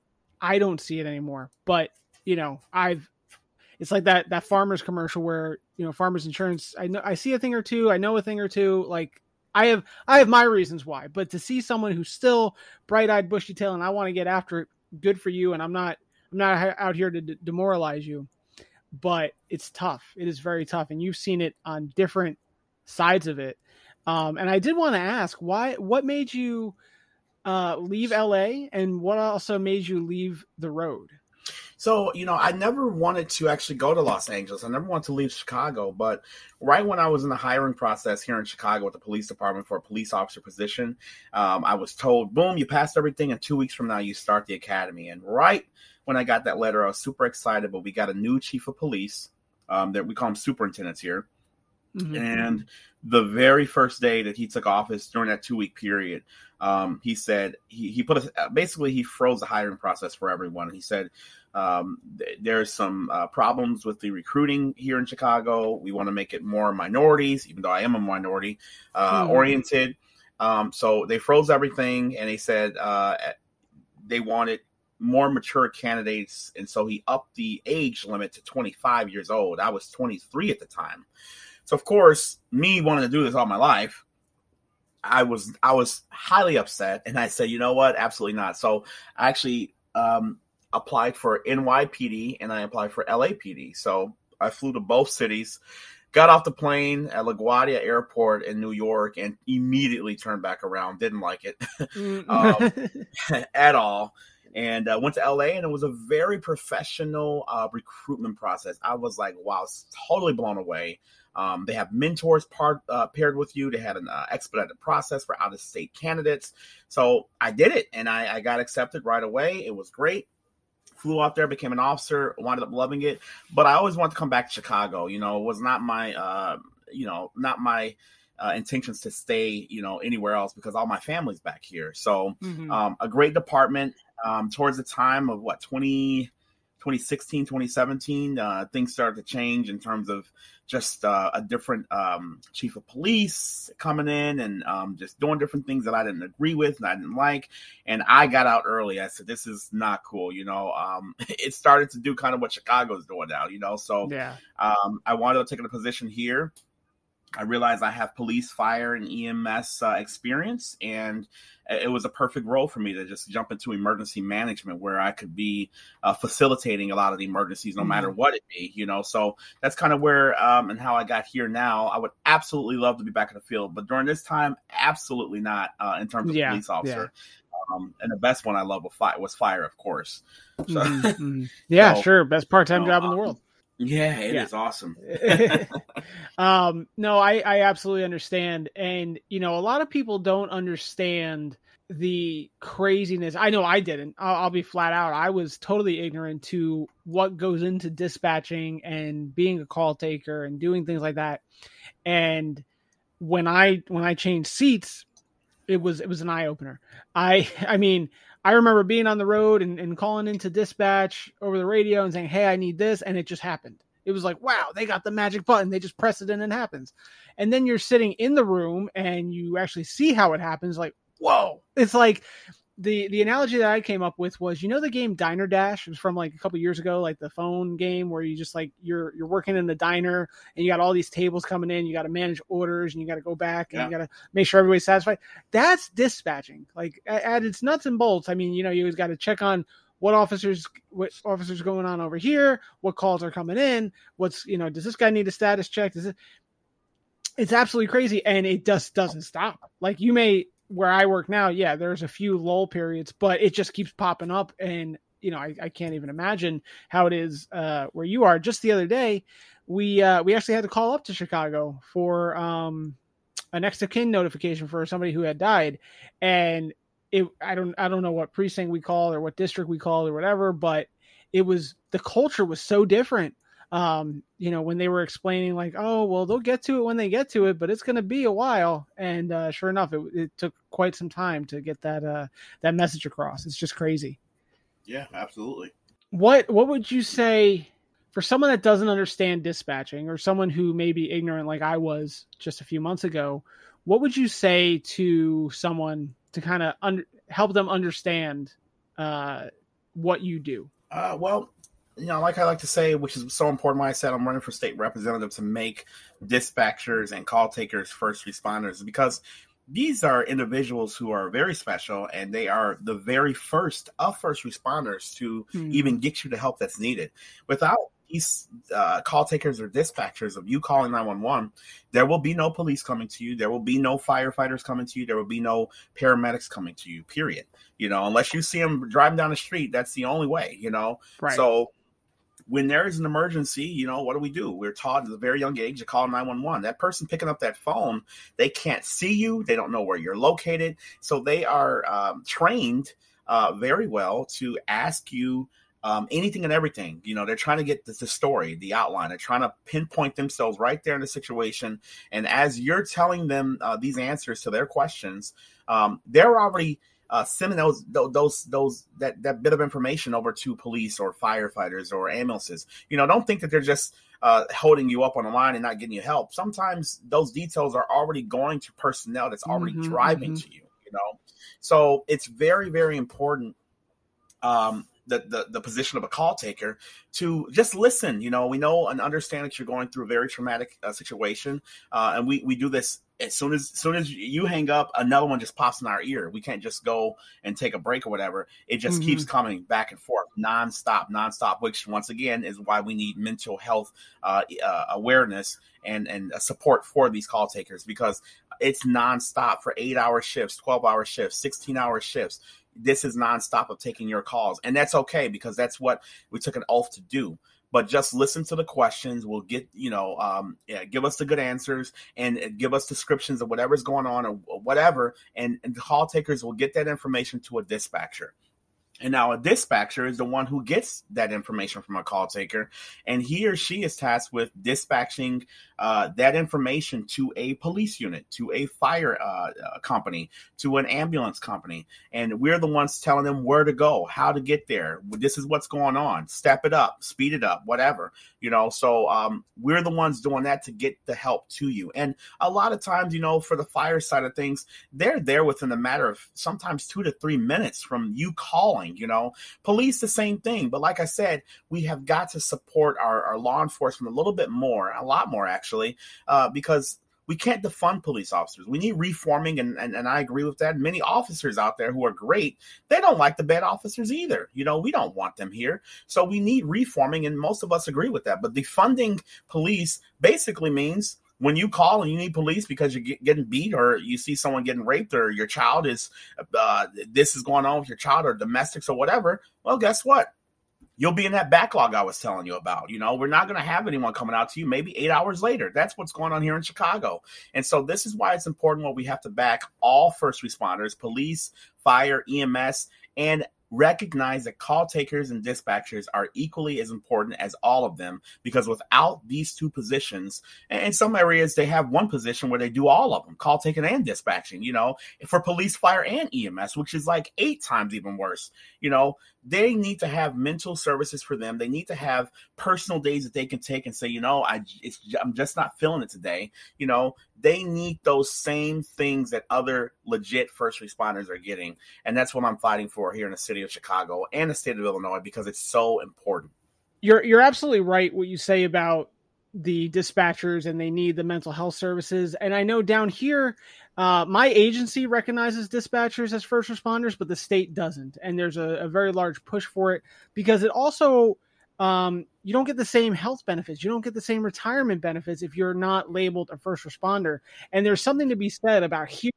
I don't see it anymore, but you know, I've, it's like that, that farmer's commercial where, you know, farmer's insurance, I know, I see a thing or two, I know a thing or two, like I have, I have my reasons why, but to see someone who's still bright eyed, bushy tail, and I want to get after it, good for you. And I'm not, I'm not out here to d- demoralize you, but it's tough. It is very tough. And you've seen it on different sides of it. Um, and I did want to ask why, what made you uh, leave L A, and what also made you leave the road? So, you know, I never wanted to actually go to Los Angeles. I never wanted to leave Chicago. But right when I was in the hiring process here in Chicago at the police department for a police officer position, um, I was told, boom, you passed everything, and two weeks from now you start the academy. And right when I got that letter, I was super excited. But we got a new chief of police, um, that we call him superintendents here. Mm-hmm. And the very first day that he took office during that two week period, um, he said he, he put a, basically he froze the hiring process for everyone. He said, um, th- there's some uh, problems with the recruiting here in Chicago. We want to make it more minorities, even though I am a minority uh, mm-hmm. oriented. Um, so they froze everything, and they said uh, they wanted more mature candidates. And so he upped the age limit to twenty-five years old. I was twenty-three at the time. So, of course, me wanting to do this all my life, I was I was highly upset. And I said, you know what? Absolutely not. So I actually um, applied for N Y P D, and I applied for L A P D. So I flew to both cities, got off the plane at LaGuardia Airport in New York, and immediately turned back around. Didn't like it um, at all. And I uh, went to L A, and it was a very professional uh, recruitment process. I was like, wow, totally blown away. Um, they have mentors part, uh, paired with you. They had an uh, expedited process for out-of-state candidates. So I did it, and I, I got accepted right away. It was great. Flew out there, became an officer, wound up loving it. But I always wanted to come back to Chicago. You know, it was not my, uh, you know, not my uh, intentions to stay, you know, anywhere else, because all my family's back here. So mm-hmm. um, a great department. Um, towards the time of what, twenty sixteen, twenty seventeen, uh, things started to change in terms of just uh, a different um, chief of police coming in and um, just doing different things that I didn't agree with and I didn't like. And I got out early. I said, this is not cool. You know, um, it started to do kind of what Chicago's doing now, you know? So yeah. um, I wanted to take a position here. I realized I have police, fire, and E M S uh, experience, and it was a perfect role for me to just jump into emergency management, where I could be uh, facilitating a lot of the emergencies, no mm-hmm. matter what it be, you know. So that's kind of where um, and how I got here now. I would absolutely love to be back in the field, but during this time, absolutely not uh, in terms of yeah, police officer. Yeah. Um, and the best one I loved was fire, of course. So, mm-hmm. Yeah, so, sure. Best part-time you know, job in the world. Yeah, it yeah. is awesome. um, no, I, I absolutely understand. And, you know, a lot of people don't understand the craziness. I know I didn't. I'll, I'll be flat out. I was totally ignorant to what goes into dispatching and being a call taker and doing things like that. And when I when I changed seats, it was it was an eye opener. I I mean, I remember being on the road and, and calling into dispatch over the radio and saying, hey, I need this. And it just happened. It was like, wow, they got the magic button. They just press it and it happens. And then you're sitting in the room and you actually see how it happens. Like, whoa, it's like the, the analogy that I came up with was, you know, the game Diner Dash. It was from like a couple years ago, like the phone game where you just like, you're, you're working in the diner and you got all these tables coming in. You got to manage orders and you got to go back and yeah. you got to make sure everybody's satisfied. That's dispatching. Like at its nuts and bolts. I mean, you know, you always got to check on what officers, what officers going on over here, what calls are coming in, what's, you know, does this guy need a status check? Does it, it's absolutely crazy. And it just doesn't stop. Like you may, where I work now, yeah, there's a few lull periods, but it just keeps popping up. And, you know, I, I can't even imagine how it is uh, where you are. Just the other day, we uh, we actually had to call up to Chicago for um, a next of kin notification for somebody who had died. And it, I don't I don't know what precinct we called or what district we called or whatever, but it was, the culture was so different. Um, you know, when they were explaining like, oh, well, they'll get to it when they get to it, but it's going to be a while. And uh, sure enough, it, it took quite some time to get that uh, that message across. It's just crazy. Yeah, absolutely. What what would you say for someone that doesn't understand dispatching, or someone who may be ignorant like I was just a few months ago? What would you say to someone to kind of un- help them understand uh, what you do? Uh, well, you know, like I like to say, which is so important, why I said I'm running for state representative, to make dispatchers and call takers first responders, because these are individuals who are very special, and they are the very first of first responders to mm. even get you the help that's needed. Without these uh, call takers or dispatchers of you calling nine one one, there will be no police coming to you. There will be no firefighters coming to you. There will be no paramedics coming to you, period. You know, unless you see them driving down the street, that's the only way, you know. Right. So when there is an emergency, you know, what do we do? We're taught at a very young age to call nine one one. That person picking up that phone, they can't see you. They don't know where you're located. So they are um, trained uh, very well to ask you um, anything and everything. You know, they're trying to get the, the story, the outline. They're trying to pinpoint themselves right there in the situation. And as you're telling them uh, these answers to their questions, um, they're already Uh, sending those, those, those, that, that bit of information over to police or firefighters or ambulances. You know, don't think that they're just uh, holding you up on the line and not getting you help. Sometimes those details are already going to personnel that's already mm-hmm, driving mm-hmm. to you, you know? So it's very, very important. Um, The, the the position of a call taker to just listen. You know, we know and understand that you're going through a very traumatic uh, situation, uh, and we we do this as soon as, as soon as you hang up, another one just pops in our ear. We can't just go and take a break or whatever. It just mm-hmm. keeps coming back and forth, nonstop, nonstop. Which once again is why we need mental health uh, uh, awareness and and support for these call takers, because it's nonstop for eight hour shifts, twelve hour shifts, sixteen hour shifts. This is nonstop of taking your calls, and that's okay, because that's what we took an oath to do. But just listen to the questions. We'll get, you know, um, yeah, give us the good answers and give us descriptions of whatever's going on or whatever. And, and the call takers will get that information to a dispatcher. And now a dispatcher is the one who gets that information from a call taker, and he or she is tasked with dispatching uh, that information to a police unit, to a fire uh, company, to an ambulance company. And we're the ones telling them where to go, how to get there. This is what's going on. Step it up, speed it up, whatever, you know. So um, we're the ones doing that to get the help to you. And a lot of times, you know, for the fire side of things, they're there within a matter of sometimes two to three minutes from you calling. You know, police, the same thing. But like I said, we have got to support our, our law enforcement a little bit more, a lot more, actually, uh, because we can't defund police officers. We need reforming. And, and, and I agree with that. Many officers out there who are great, they don't like the bad officers either. You know, we don't want them here. So we need reforming. And most of us agree with that. But defunding police basically means when you call and you need police because you're getting beat or you see someone getting raped or your child is, uh, this is going on with your child or domestics or whatever, well, guess what? You'll be in that backlog I was telling you about. You know, we're not going to have anyone coming out to you maybe eight hours later. That's what's going on here in Chicago. And so this is why it's important when we have to back all first responders, police, fire, E M S, and recognize that call takers and dispatchers are equally as important as all of them, because without these two positions, and in some areas they have one position where they do all of them, call taking and dispatching, you know, for police, fire, and E M S, which is like eight times even worse. You know, they need to have mental services for them. They need to have personal days that they can take and say, you know, I, it's, I'm just not feeling it today. You know, they need those same things that other legit first responders are getting. And that's what I'm fighting for here in the city of Chicago and the state of Illinois, because it's so important. You're you're absolutely right what you say about the dispatchers, and they need the mental health services. And I know down here, uh, my agency recognizes dispatchers as first responders, but the state doesn't. And there's a, a very large push for it, because it also um, you don't get the same health benefits. You don't get the same retirement benefits if you're not labeled a first responder. And there's something to be said about hearing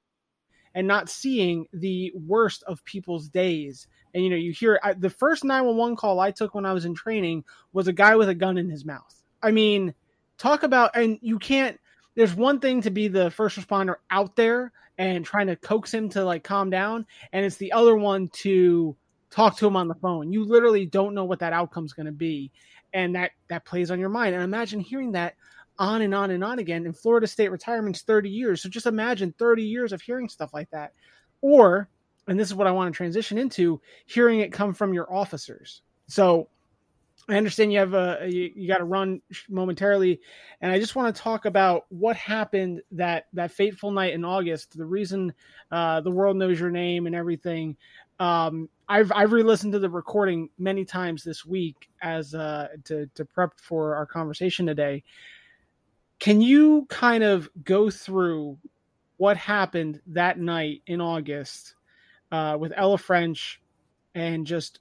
and not seeing the worst of people's days. And, you know, you hear I, the first nine one one call I took when I was in training was a guy with a gun in his mouth. I mean, talk about, and you can't, there's one thing to be the first responder out there and trying to coax him to like calm down. And it's the other one to talk to him on the phone. You literally don't know what that outcome's going to be. And that, that plays on your mind. And imagine hearing that on and on and on again. In Florida state retirement's thirty years. So just imagine thirty years of hearing stuff like that. Or, and this is what I want to transition into, hearing it come from your officers. So I understand you have a, you, you got to run momentarily. And I just want to talk about what happened that, that fateful night in August, the reason uh, the world knows your name and everything. Um, I've, I've re-listened to the recording many times this week as uh, to, to prep for our conversation today. Can you kind of go through what happened that night in August uh, with Ella French and just,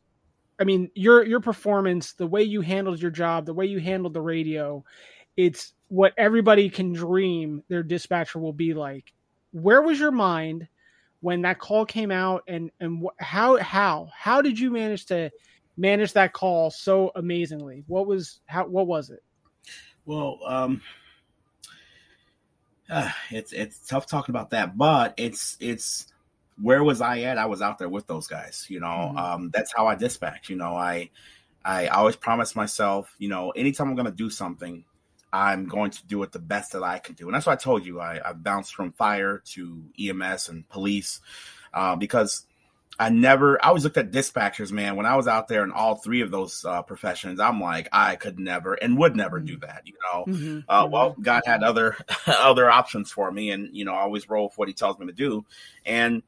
I mean, your, your performance, the way you handled your job, the way you handled the radio, it's what everybody can dream their dispatcher will be like. Where was your mind when that call came out, and, and wh- how, how, how did you manage to manage that call so amazingly? What was, how, what was it? Well, um, uh, it's, it's tough talking about that, but it's, it's, where was I at? I was out there with those guys, you know, mm-hmm. um, that's how I dispatch. You know, I, I always promise myself, you know, anytime I'm going to do something, I'm going to do it the best that I can do. And that's what I told you. I, I bounced from fire to E M S and police uh, because I never, I always looked at dispatchers, man. When I was out there in all three of those uh, professions, I'm like, I could never and would never do that, you know. Mm-hmm. Uh, well, God had other other options for me, and, you know, I always roll with what he tells me to do. And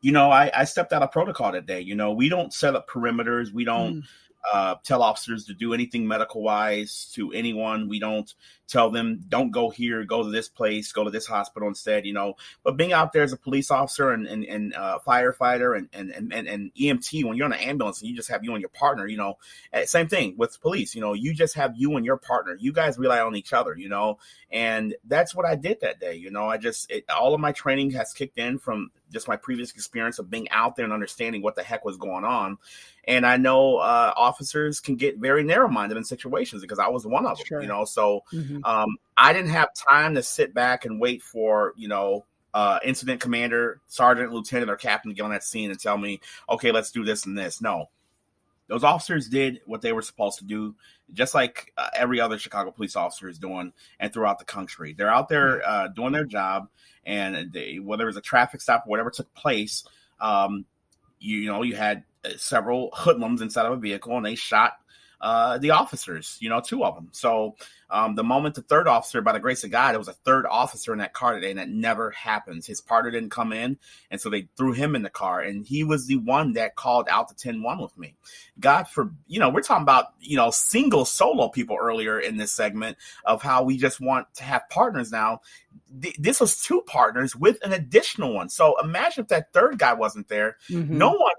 you know, I, I stepped out of protocol that day. You know, we don't set up perimeters. We don't mm. uh, tell officers to do anything medical wise to anyone. We don't tell them, don't go here, go to this place, go to this hospital instead, you know. But being out there as a police officer and and, and uh, firefighter and, and, and, and E M T, when you're on an ambulance and you just have you and your partner, you know, same thing with police. You know, you just have you and your partner. You guys rely on each other, you know. And that's what I did that day. You know, I just it, all of my training has kicked in from just my previous experience of being out there and understanding what the heck was going on. And I know uh, officers can get very narrow-minded in situations because I was one of them, sure. you know. So mm-hmm. um, I didn't have time to sit back and wait for, you know, uh, incident commander, sergeant, lieutenant, or captain to get on that scene and tell me, okay, let's do this and this. No. Those officers did what they were supposed to do, just like uh, every other Chicago police officer is doing and throughout the country. They're out there uh, doing their job, and they, whether it was a traffic stop or whatever took place, um, you, you know, you had several hoodlums inside of a vehicle, and they shot uh, the officers, you know, two of them. So um, the moment the third officer, by the grace of God, it was a third officer in that car today, and that never happens. His partner didn't come in, and so they threw him in the car, and he was the one that called out the ten one with me. God for, you know, we're talking about, you know, single solo people earlier in this segment of how we just want to have partners now. This was two partners with an additional one. So imagine if that third guy wasn't there. Mm-hmm. No one,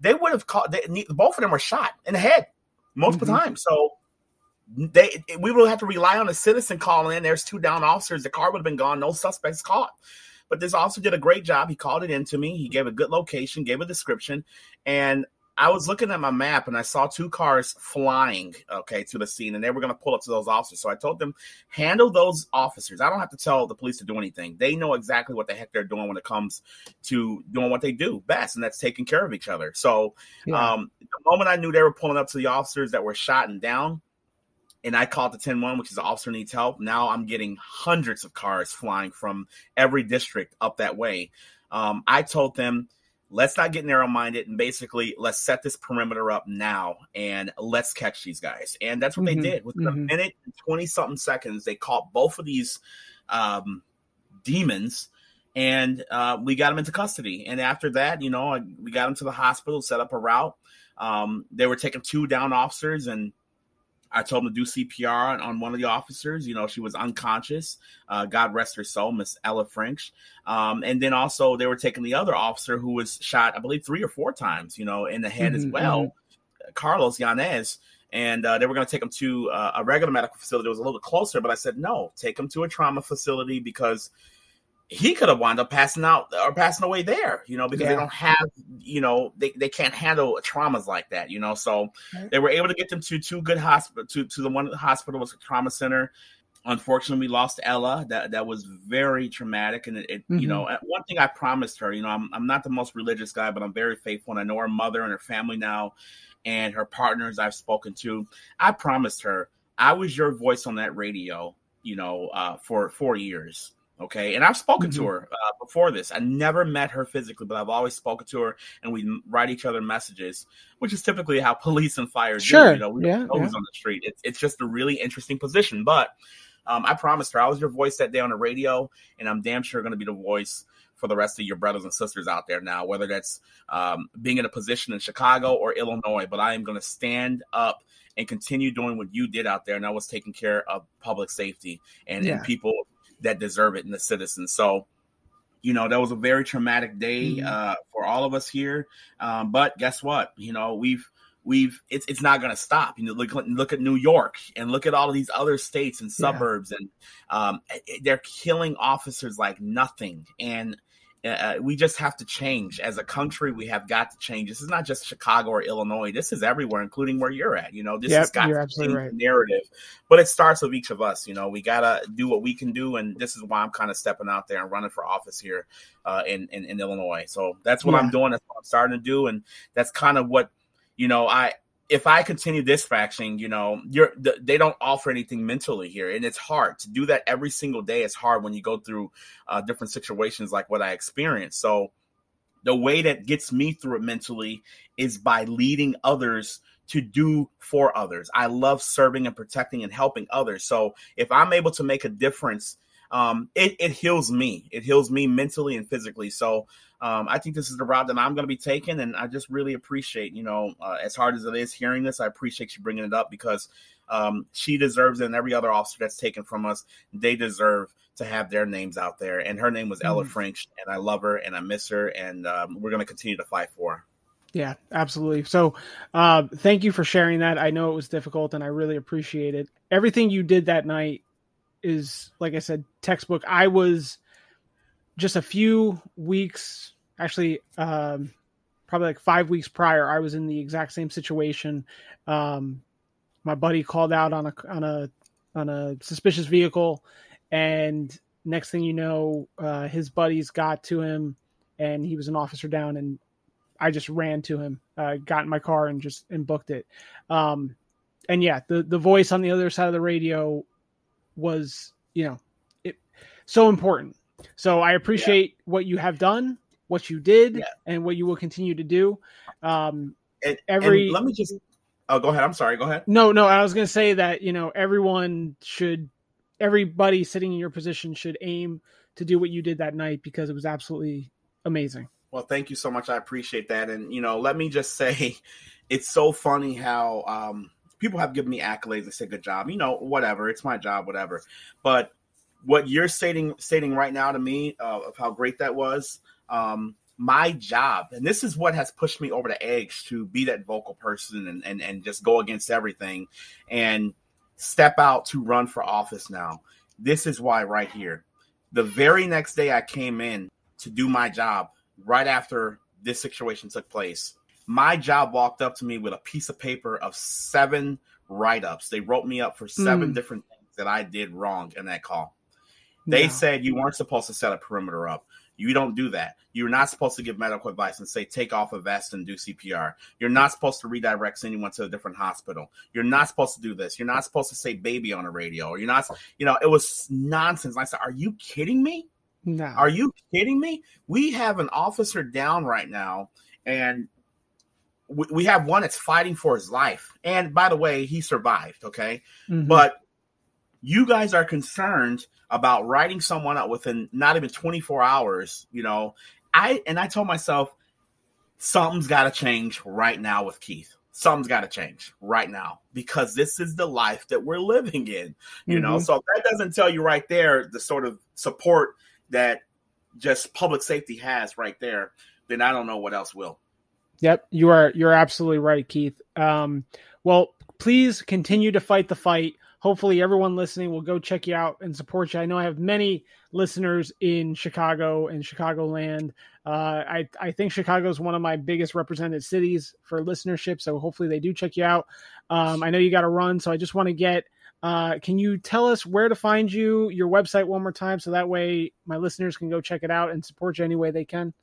they would have called, they, both of them were shot in the head multiple mm-hmm. times. So they we would have to rely on a citizen calling in. There's two down officers. The car would have been gone. No suspects caught. But this officer did a great job. He called it in to me. He gave a good location, gave a description. And I was looking at my map, and I saw two cars flying, okay, to the scene, and they were going to pull up to those officers. So I told them, handle those officers. I don't have to tell the police to do anything. They know exactly what the heck they're doing when it comes to doing what they do best, and that's taking care of each other. So yeah. um, the moment I knew they were pulling up to the officers that were shot and down, and I called the ten one, which is the officer needs help. Now I'm getting hundreds of cars flying from every district up that way. Um, I told them, let's not get narrow-minded, and basically let's set this perimeter up now and let's catch these guys. And that's what mm-hmm, they did. Within mm-hmm. a minute and twenty-something seconds, they caught both of these um, demons, and uh, we got them into custody. And after that, you know, we got them to the hospital, set up a route. Um, they were taking two down officers, and I told them to do C P R on, on one of the officers. You know, she was unconscious. Uh, God rest her soul, Miss Ella French. Um, and then also they were taking the other officer who was shot, I believe, three or four times, you know, in the head mm-hmm. as well, Carlos Yanez. and uh, they were going to take him to uh, a regular medical facility that was a little closer. But I said, no, take him to a trauma facility because he could have wound up passing out or passing away there, you know, because yeah. they don't have, you know, they, they can't handle traumas like that, you know. So right. they were able to get them to two good hospital to, to the one hospital was a trauma center. Unfortunately, we lost Ella. That that was very traumatic. And, it, it mm-hmm. you know, one thing I promised her, you know, I'm I'm not the most religious guy, but I'm very faithful. And I know her mother and her family now and her partners I've spoken to. I promised her I was your voice on that radio, you know, uh, for four years. OK, and I've spoken mm-hmm. to her uh, before this. I never met her physically, but I've always spoken to her and we write each other messages, which is typically how police and fire sure. do. You know, we yeah, don't always yeah. on the street. It's, it's just a really interesting position. But um, I promised her I was your voice that day on the radio, and I'm damn sure going to be the voice for the rest of your brothers and sisters out there now, whether that's um, being in a position in Chicago or Illinois. But I am going to stand up and continue doing what you did out there. And I was taking care of public safety and, yeah. and people that deserve it in the citizens. So, you know, that was a very traumatic day mm-hmm. uh, for all of us here. Um, but guess what? You know, we've, we've, it's it's not going to stop. You know, look, look at New York and look at all of these other states and suburbs yeah. and um, they're killing officers like nothing. And uh, we just have to change as a country. We have got to change. This is not just Chicago or Illinois. This is everywhere, including where you're at. You know, this yep, has got to change right. the narrative, but it starts with each of us. You know, we got to do what we can do. And this is why I'm kind of stepping out there and running for office here uh, in, in, in Illinois. So that's what yeah. I'm doing. That's what I'm starting to do. And that's kind of what, you know, I, if I continue dispatching, you know, you're, th- they don't offer anything mentally here. And it's hard to do that every single day. It's hard when you go through uh, different situations like what I experienced. So the way that gets me through it mentally is by leading others to do for others. I love serving and protecting and helping others. So if I'm able to make a difference, um, it, it heals me. It heals me mentally and physically. So um, I think this is the route that I'm going to be taking. And I just really appreciate, you know, uh, as hard as it is hearing this, I appreciate you bringing it up because um, she deserves it. And every other officer that's taken from us, they deserve to have their names out there. And her name was mm-hmm. Ella French, and I love her and I miss her. And um, we're going to continue to fight for her. Yeah, absolutely. So uh, thank you for sharing that. I know it was difficult and I really appreciate it. Everything you did that night is, like I said, textbook. I was just a few weeks, actually, um, probably like five weeks prior, I was in the exact same situation. Um, my buddy called out on a, on a, on a suspicious vehicle. And next thing you know, uh, his buddies got to him and he was an officer down, and I just ran to him, uh, got in my car and just, and booked it. Um, and yeah, the, the voice on the other side of the radio was, you know, it so important. So I appreciate yeah. what you have done, what you did, yeah. and what you will continue to do. Um, and, every and let me just oh, go ahead. I'm sorry. Go ahead. No, no. I was going to say that, you know, everyone should, everybody sitting in your position should aim to do what you did that night because it was absolutely amazing. Well, thank you so much. I appreciate that. And you know, let me just say, it's so funny how um, people have given me accolades and said, "Good job," you know, whatever. It's my job, whatever. But what you're stating stating right now to me uh, of how great that was, um, my job, and this is what has pushed me over the edge to be that vocal person and and and just go against everything and step out to run for office now. This is why right here. The very next day I came in to do my job right after this situation took place. My job walked up to me with a piece of paper of seven write-ups. They wrote me up for seven mm. different things that I did wrong in that call. They yeah. said you weren't supposed to set a perimeter up. You don't do that. You're not supposed to give medical advice and say, take off a vest and do C P R. You're not supposed to redirect anyone to a different hospital. You're not supposed to do this. You're not supposed to say baby on a radio. You're not, you know, it was nonsense. I said, are you kidding me? No. Are you kidding me? We have an officer down right now, and we, we have one that's fighting for his life. And by the way, he survived, okay? Mm-hmm. But you guys are concerned about writing someone up within not even twenty-four hours, you know. I and I told myself, something's got to change right now with Keith. Something's got to change right now because this is the life that we're living in, you mm-hmm. know. So if that doesn't tell you right there the sort of support that just public safety has right there, then I don't know what else will. Yep, you are you're absolutely right, Keith. Um, well, please continue to fight the fight. Hopefully everyone listening will go check you out and support you. I know I have many listeners in Chicago and Chicagoland. Uh, I, I think Chicago is one of my biggest represented cities for listenership. So hopefully they do check you out. Um, I know you got to run. So I just want to get, uh, can you tell us where to find you, your website one more time? So that way my listeners can go check it out and support you any way they can.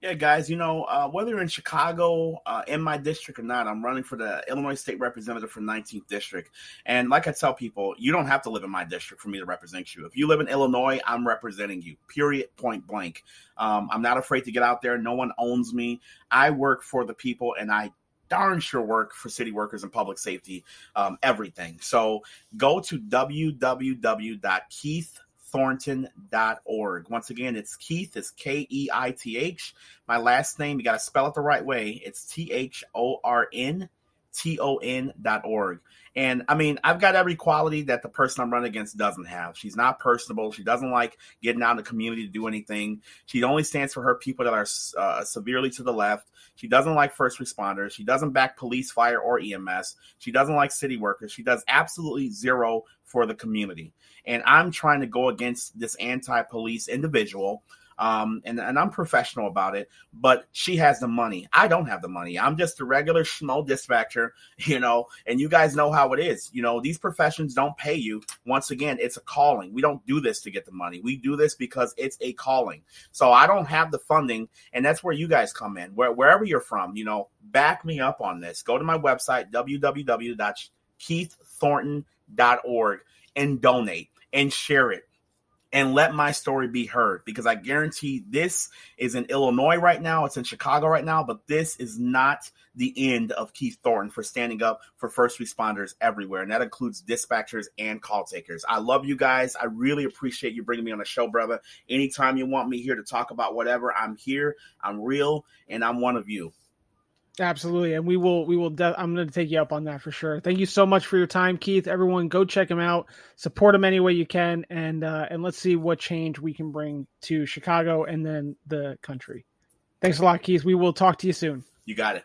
Yeah, guys, you know, uh, whether in Chicago, uh, in my district or not, I'm running for the Illinois State Representative for nineteenth District. And like I tell people, you don't have to live in my district for me to represent you. If you live in Illinois, I'm representing you, period, point blank. Um, I'm not afraid to get out there. No one owns me. I work for the people, and I darn sure work for city workers and public safety, um, everything. So go to w w w dot keith thornton dot org. Once again, it's Keith. It's K E I T H. My last name, you got to spell it the right way. It's T H O R N T O N dot org. And I mean, I've got every quality that the person I'm running against doesn't have. She's not personable. She doesn't like getting out in the community to do anything. She only stands for her people that are uh, severely to the left. She doesn't like first responders. She doesn't back police, fire, or E M S. She doesn't like city workers. She does absolutely zero for the community. And I'm trying to go against this anti-police individual. Um, and, and I'm professional about it, but she has the money. I don't have the money. I'm just a regular schmo dispatcher, you know, and you guys know how it is. You know, these professions don't pay you. Once again, it's a calling. We don't do this to get the money. We do this because it's a calling. So I don't have the funding, and that's where you guys come in. Where, wherever you're from, you know, back me up on this. Go to my website, w w w dot keith thornton dot org, and donate and share it. And let my story be heard, because I guarantee this is in Illinois right now. It's in Chicago right now. But this is not the end of Keith Thornton for standing up for first responders everywhere. And that includes dispatchers and call takers. I love you guys. I really appreciate you bringing me on the show, brother. Anytime you want me here to talk about whatever, I'm here. I'm real. And I'm one of you. Absolutely. And we will, we will, de- I'm going to take you up on that for sure. Thank you so much for your time, Keith. Everyone go check him out, support him any way you can. And, uh, and let's see what change we can bring to Chicago and then the country. Thanks a lot, Keith. We will talk to you soon. You got it.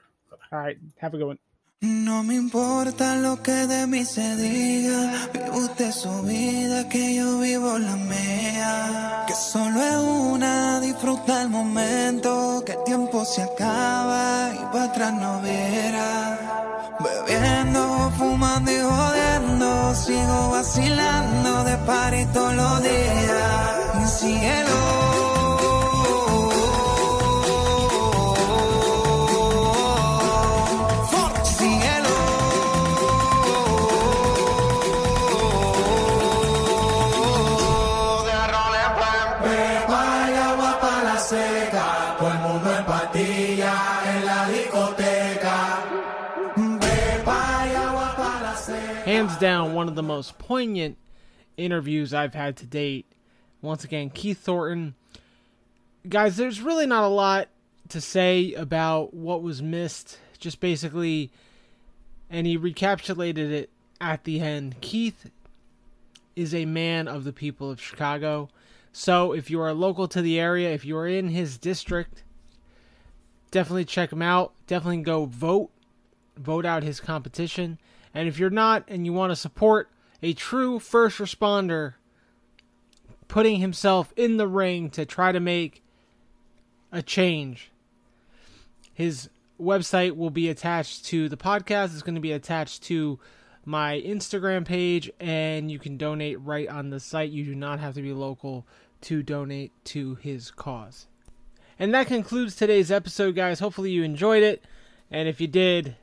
All right. Have a good one. No me importa lo que de mí se diga. Vive usted su vida, que yo vivo la mía. Que solo es una, disfruta el momento. Que el tiempo se acaba y para atrás no viera. Bebiendo, fumando y jodiendo. Sigo vacilando de party todos los días. Mi cielo. Hands down, one of the most poignant interviews I've had to date. Once again, Keith Thornton. Guys, there's really not a lot to say about what was missed. Just basically, and he recapitulated it at the end. Keith is a man of the people of Chicago. So if you are local to the area, if you are in his district, definitely check him out. Definitely go vote. Vote out his competition. And if you're not and you want to support a true first responder putting himself in the ring to try to make a change, his website will be attached to the podcast. It's going to be attached to my Instagram page, and you can donate right on the site. You do not have to be local to donate to his cause. And that concludes today's episode, guys. Hopefully you enjoyed it. And if you did,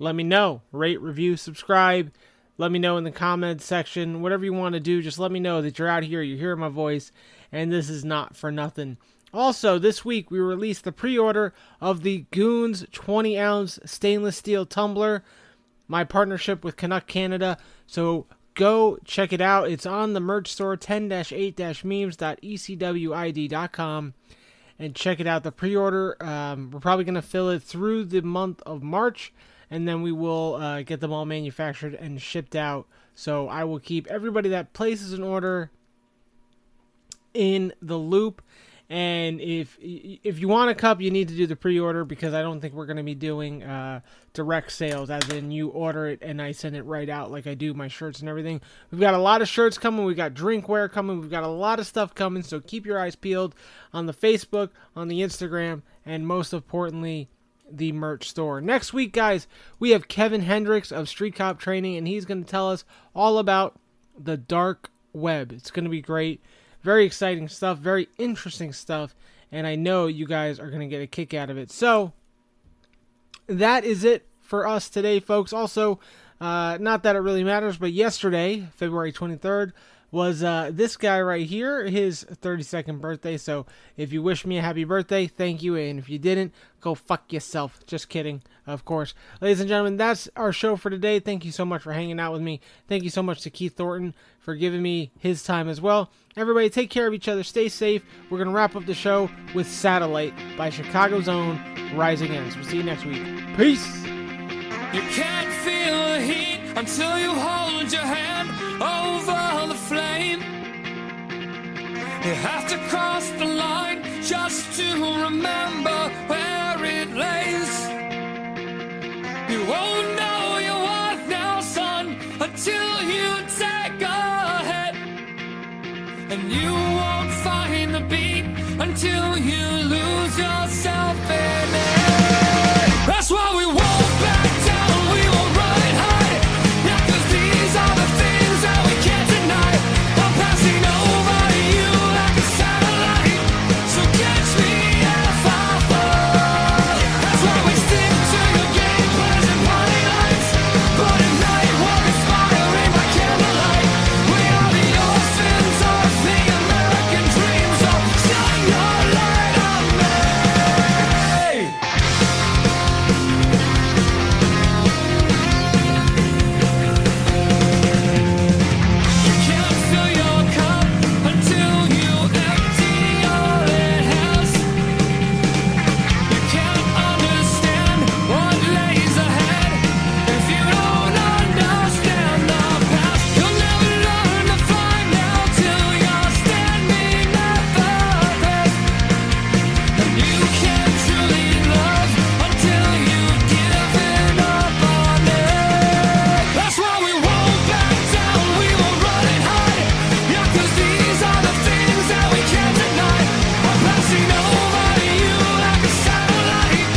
let me know. Rate, review, subscribe. Let me know in the comments section. Whatever you want to do, just let me know that you're out here, you're hearing my voice, and this is not for nothing. Also, this week we released the pre-order of the Goons twenty ounce stainless steel tumbler, my partnership with Canuck Canada. So go check it out. It's on the merch store, ten eight memes dot e c w i d dot com. And check it out. The pre-order, um, we're probably going to fill it through the month of March. And then we will uh, get them all manufactured and shipped out. So I will keep everybody that places an order in the loop. And if if you want a cup, you need to do the pre-order, because I don't think we're going to be doing uh, direct sales, as in you order it and I send it right out like I do my shirts and everything. We've got a lot of shirts coming. We've got drinkware coming. We've got a lot of stuff coming. So keep your eyes peeled on the Facebook, on the Instagram, and most importantly, the merch store. Next week, guys, we have Kevin Hendricks of Street Cop Training, and he's going to tell us all about the dark web. It's going to be great. Very exciting stuff, very interesting stuff, and I know you guys are going to get a kick out of it. So, that is it for us today, folks. Also, uh, not that it really matters, but yesterday, February twenty-third, was uh, this guy right here, his thirty-second birthday. So, if you wish me a happy birthday, thank you, and if you didn't, go fuck yourself. Just kidding, of course. Ladies and gentlemen, that's our show for today. Thank you so much for hanging out with me. Thank you so much to Keith Thornton for giving me his time as well. Everybody, take care of each other. Stay safe. We're going to wrap up the show with Satellite by Chicago's own Rising Ends. We'll see you next week. Peace! You can't feel the heat until you hold your hand over the flame. You have to cross the line just to remember where it lays. You won't know you want now, son, until you take a hit. And you won't find the beat until you lose yourself in it. That's why we won't back down, we will ride high. Yeah, 'cause these are the things that we can't deny. I'm passing over you like a satellite, so catch me if I fall. That's why we stick to your game plans and party nights. But at night, we're inspiring by candlelight. We are the orphans of the American dream, so shine your light on me. You can't fill your cup until you empty all it has. You can't understand what lays ahead if you don't understand the past. You'll never learn to find out till you're standing at the best. And you can't truly love until you've given up on it. That's why we won't back down, we will run it high. Yeah, 'cause these are the things that we can't deny. I'm passing over you like a satellite,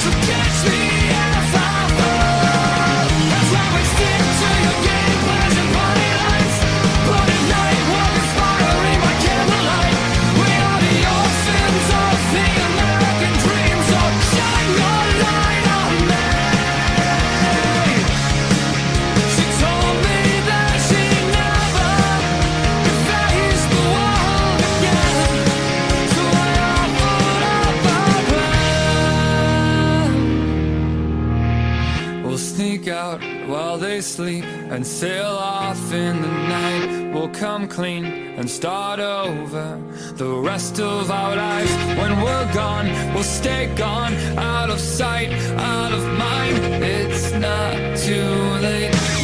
so catch me if I fall. That's why we stick to your game plans and party lines. But at night, we're inspiring by candlelight. We are the orphans of the American dream, so shine your light on me. She told me that she never could face the world again, so I offered up a plan. We'll sneak out while they sleep and sail off in the night. We'll come clean and start over the rest of our lives. When we're gone, we'll stay gone, out of sight, out of mind. It's not too late.